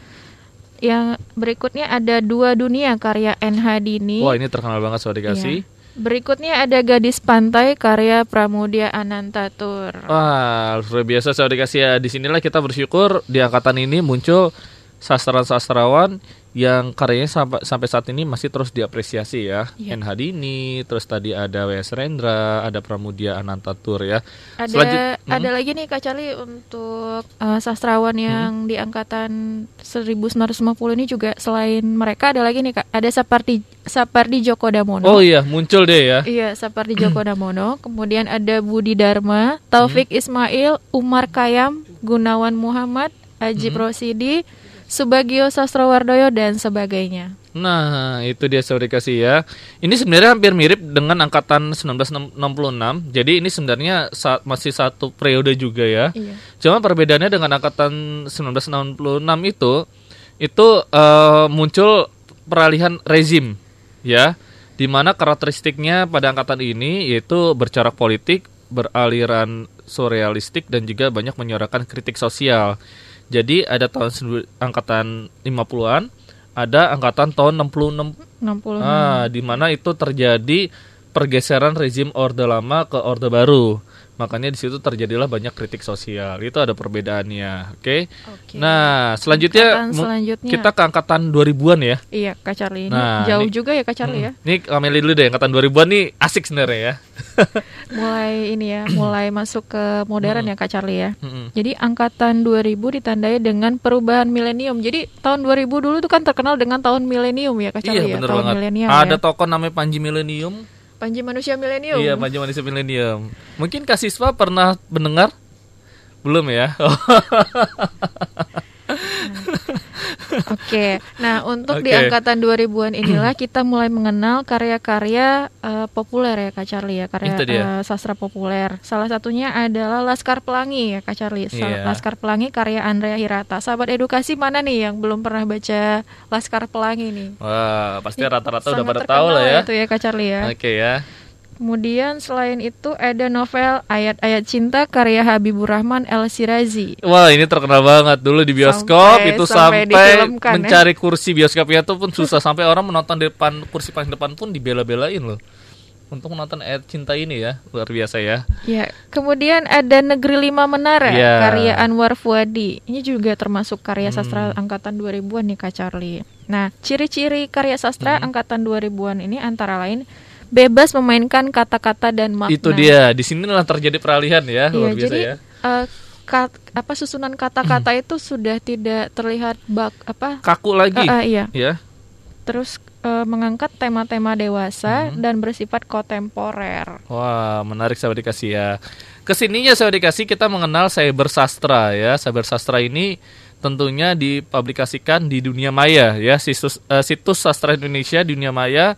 Yang berikutnya ada Dua Dunia karya N H Dini. Wah, ini terkenal banget soal dikasih. Iya. Berikutnya ada Gadis Pantai karya Pramudia Anantatur. Wah, luar biasa saya dikasih ya. Di sinilah kita bersyukur di angkatan ini muncul sastrawan-sastrawan yang karyanya sampai, sampai saat ini masih terus diapresiasi ya. N H ya. Dini, terus tadi ada W S Rendra, ada Pramudia Anantatur ya. Ada Selanjut, ada hmm. lagi nih Kak Charlie untuk uh, sastrawan yang hmm. di angkatan seribu sembilan ratus lima puluh ini juga selain mereka ada lagi nih Kak. Ada Sapardi Sapardi Djoko Damono. Oh iya, muncul deh ya. Iya, Sapardi Djoko Damono. Kemudian ada Budi Dharma, Taufik hmm. Ismail, Umar Khayyam, Gunawan Muhammad, Ajib hmm. Rosidi, Subagio Sastrowardoyo, dan sebagainya. Nah, itu dia saya dikasih ya. Ini sebenarnya hampir mirip dengan angkatan seribu sembilan ratus enam puluh enam. Jadi ini sebenarnya saat, masih satu periode juga ya. Iya. Cuma perbedaannya dengan angkatan seribu sembilan ratus enam puluh enam itu, itu uh, muncul peralihan rezim. Ya, di mana karakteristiknya pada angkatan ini yaitu bercorak politik, beraliran surrealistik, dan juga banyak menyuarakan kritik sosial. Jadi ada tahun angkatan lima puluhan, ada angkatan tahun enam puluh enam. Ah, di mana itu terjadi pergeseran rezim Orde Lama ke Orde Baru. Makanya di situ terjadilah banyak kritik sosial. Itu ada perbedaannya, oke? Okay? Okay. Nah, selanjutnya, selanjutnya kita ke angkatan dua ribuan ya. Iya, Kak Charlie. Nah, jauh ini, juga ya Kak Charlie hmm, ya. Ini Kameli dulu deh, angkatan dua ribuan nih asik sebenarnya ya. Mulai ini ya, mulai masuk ke modern ya Kak Charlie ya. Jadi angkatan dua ribu ditandai dengan perubahan milenium. Jadi tahun dua ribu dulu tuh kan terkenal dengan tahun milenium ya Kak Charlie. Iya, ya, tahun milenium. Ada ya. Tokoh namanya Panji Milenium. Panji Manusia Milenium. Iya, Panji Manusia Milenium. Mungkin Kak Siswa pernah mendengar? Belum ya? Oke, okay. Nah untuk okay. di angkatan dua ribuan inilah kita mulai mengenal karya-karya uh, populer ya Kak Charlie ya. Karya uh, sastra populer. Salah satunya adalah Laskar Pelangi ya Kak Charlie. yeah. Laskar Pelangi karya Andrea Hirata. Sahabat edukasi mana nih yang belum pernah baca Laskar Pelangi nih? Wah, pasti rata-rata udah pada tahu lah ya. Itu ya Kak Charlie ya. Oke okay, ya. Kemudian selain itu ada novel Ayat-Ayat Cinta karya Habibur Rahman El-Shirazi. Wah, ini terkenal banget dulu di bioskop, sampai, itu sampai, sampai mencari ya? Kursi bioskopnya itu pun susah. Sampai orang menonton depan kursi paling depan pun dibela-belain loh untuk menonton Ayat Cinta ini ya. Luar biasa ya. Ya, kemudian ada Negeri Lima Menara ya. Karya Anwar Fuadi. Ini juga termasuk karya sastra hmm. angkatan dua ribuan nih Kak Charlie. Nah, ciri-ciri karya sastra hmm. angkatan dua ribuan ini antara lain bebas memainkan kata-kata dan makna. Itu dia, di sinilah terjadi peralihan ya, iya, luar biasa jadi, ya. Uh, kat, apa susunan kata-kata itu sudah tidak terlihat bak apa kaku lagi. Uh, uh, iya. Yeah. Terus uh, mengangkat tema-tema dewasa hmm. dan bersifat kontemporer. Wah, menarik sahabat dikasih ya. Kesininya sahabat dikasih kita mengenal cyber sastra ya. Cyber sastra ini tentunya dipublikasikan di dunia maya ya. Situs, uh, situs sastra Indonesia dunia maya.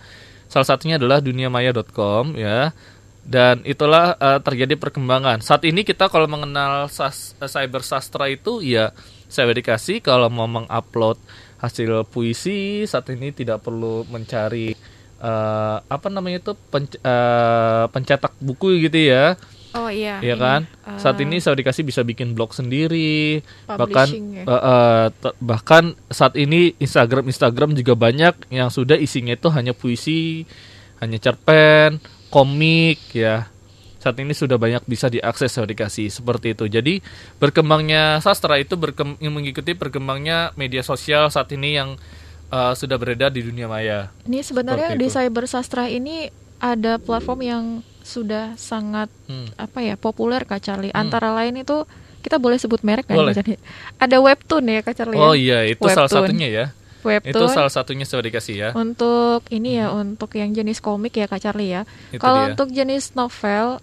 Salah satunya adalah dunia maya dot com ya. Dan itulah uh, terjadi perkembangan. Saat ini kita kalau mengenal sas, uh, cyber sastra itu ya saya dikasih kalau mau mengupload hasil puisi saat ini tidak perlu mencari uh, apa namanya itu penc- uh, pencetak buku gitu ya. Oh iya. Iya kan? Ini, uh, saat ini saya dikasih bisa bikin blog sendiri, bahkan ya. uh, uh, t- bahkan saat ini Instagram Instagram juga banyak yang sudah isinya itu hanya puisi, hanya cerpen, komik ya. Saat ini sudah banyak bisa diakses saya dikasih seperti itu. Jadi berkembangnya sastra itu berkem- mengikuti perkembangnya media sosial saat ini yang uh, sudah beredar di dunia maya. Ini sebenarnya di cyber sastra ini ada platform yang sudah sangat hmm. apa ya populer Kak Charlie. Antara hmm. lain itu kita boleh sebut merek kan? Ada webtoon ya Kak Charlie. Oh iya, itu webtoon. Salah satunya ya. Webtoon. Itu salah satunya sudah dikasih ya. Untuk ini hmm. ya, untuk yang jenis komik ya Kak Charlie ya. Itu kalau dia. Untuk jenis novel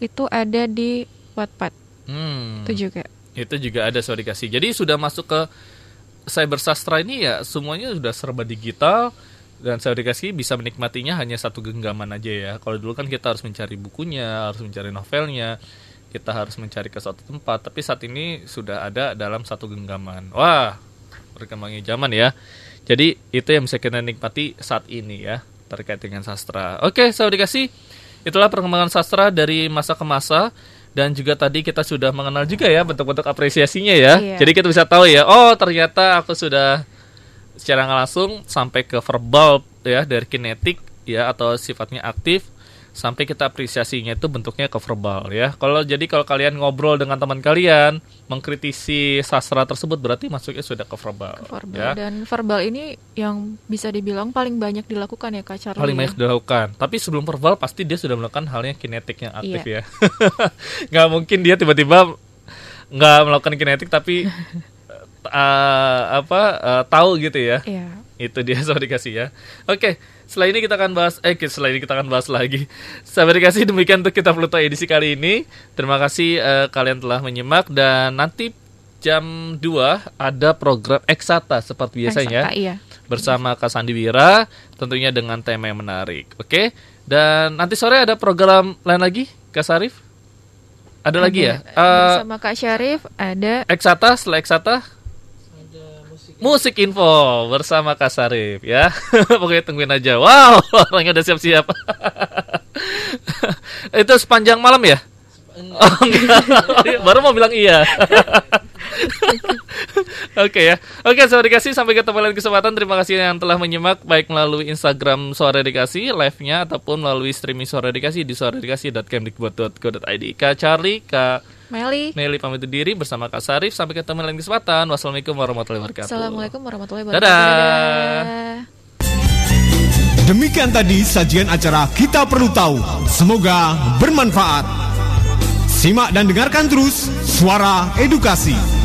itu ada di Wattpad. Hmm. Itu juga. Itu juga ada sudah dikasih. Jadi sudah masuk ke cyber sastra ini ya semuanya sudah serba digital. Dan saya dikasih bisa menikmatinya hanya satu genggaman aja ya. Kalau dulu kan kita harus mencari bukunya, harus mencari novelnya, kita harus mencari ke suatu tempat. Tapi saat ini sudah ada dalam satu genggaman. Wah, berkembangnya zaman ya. Jadi itu yang bisa kita nikmati saat ini ya, terkait dengan sastra. Oke, saya dikasih itulah perkembangan sastra dari masa ke masa. Dan juga tadi kita sudah mengenal juga ya bentuk-bentuk apresiasinya ya. Iya. Jadi kita bisa tahu ya, oh ternyata aku sudah secara nggak langsung sampai ke verbal ya, dari kinetik ya atau sifatnya aktif sampai kita apresiasinya itu bentuknya ke verbal ya. Kalau jadi kalau kalian ngobrol dengan teman kalian mengkritisi sastra tersebut berarti masuknya sudah ke verbal, ke verbal ya. Dan verbal ini yang bisa dibilang paling banyak dilakukan ya Kak Charlie. Paling banyak dilakukan. Tapi sebelum verbal pasti dia sudah melakukan halnya kinetik yang aktif iya. ya. Nggak mungkin dia tiba-tiba nggak melakukan kinetik tapi Uh, apa uh, tahu gitu ya yeah. Itu dia sahabat dikasih ya. Oke, okay. Setelah ini kita akan bahas Eh setelah ini kita akan bahas lagi sahabat dikasih. Demikian untuk kita Pluto edisi kali ini. Terima kasih uh, kalian telah menyimak. Dan nanti jam dua ada program Eksata seperti biasanya Eksata, iya. bersama Kak Sandiwira, tentunya dengan tema yang menarik. Oke okay? Dan nanti sore ada program lain lagi Kak Syarif. Ada, ada lagi ya uh, bersama Kak Syarif. Ada Eksata. Setelah Eksata Musik Info bersama Kak Syarif ya. Pokoknya tungguin aja. Wow, orangnya udah siap-siap. Itu sepanjang malam ya? Oh, enggak. Baru mau bilang iya. Oke ya. Oke, Suara Dikasih, sampai ketemu lain kesempatan. Terima kasih yang telah menyimak, baik melalui Instagram Suara Dikasih live-nya ataupun melalui streaming Suara Dikasih di suara dikasih dot kemdikbud dot co dot id. Kak Charlie, Kak Meli, Meli pamit diri bersama Kak Sarif. Sampai ketemu lain kesempatan. Wassalamualaikum warahmatullahi wabarakatuh. Assalamualaikum warahmatullahi wabarakatuh. Dadah. Demikian tadi sajian acara Kita Perlu Tahu. Semoga bermanfaat. Simak dan dengarkan terus Suara Edukasi.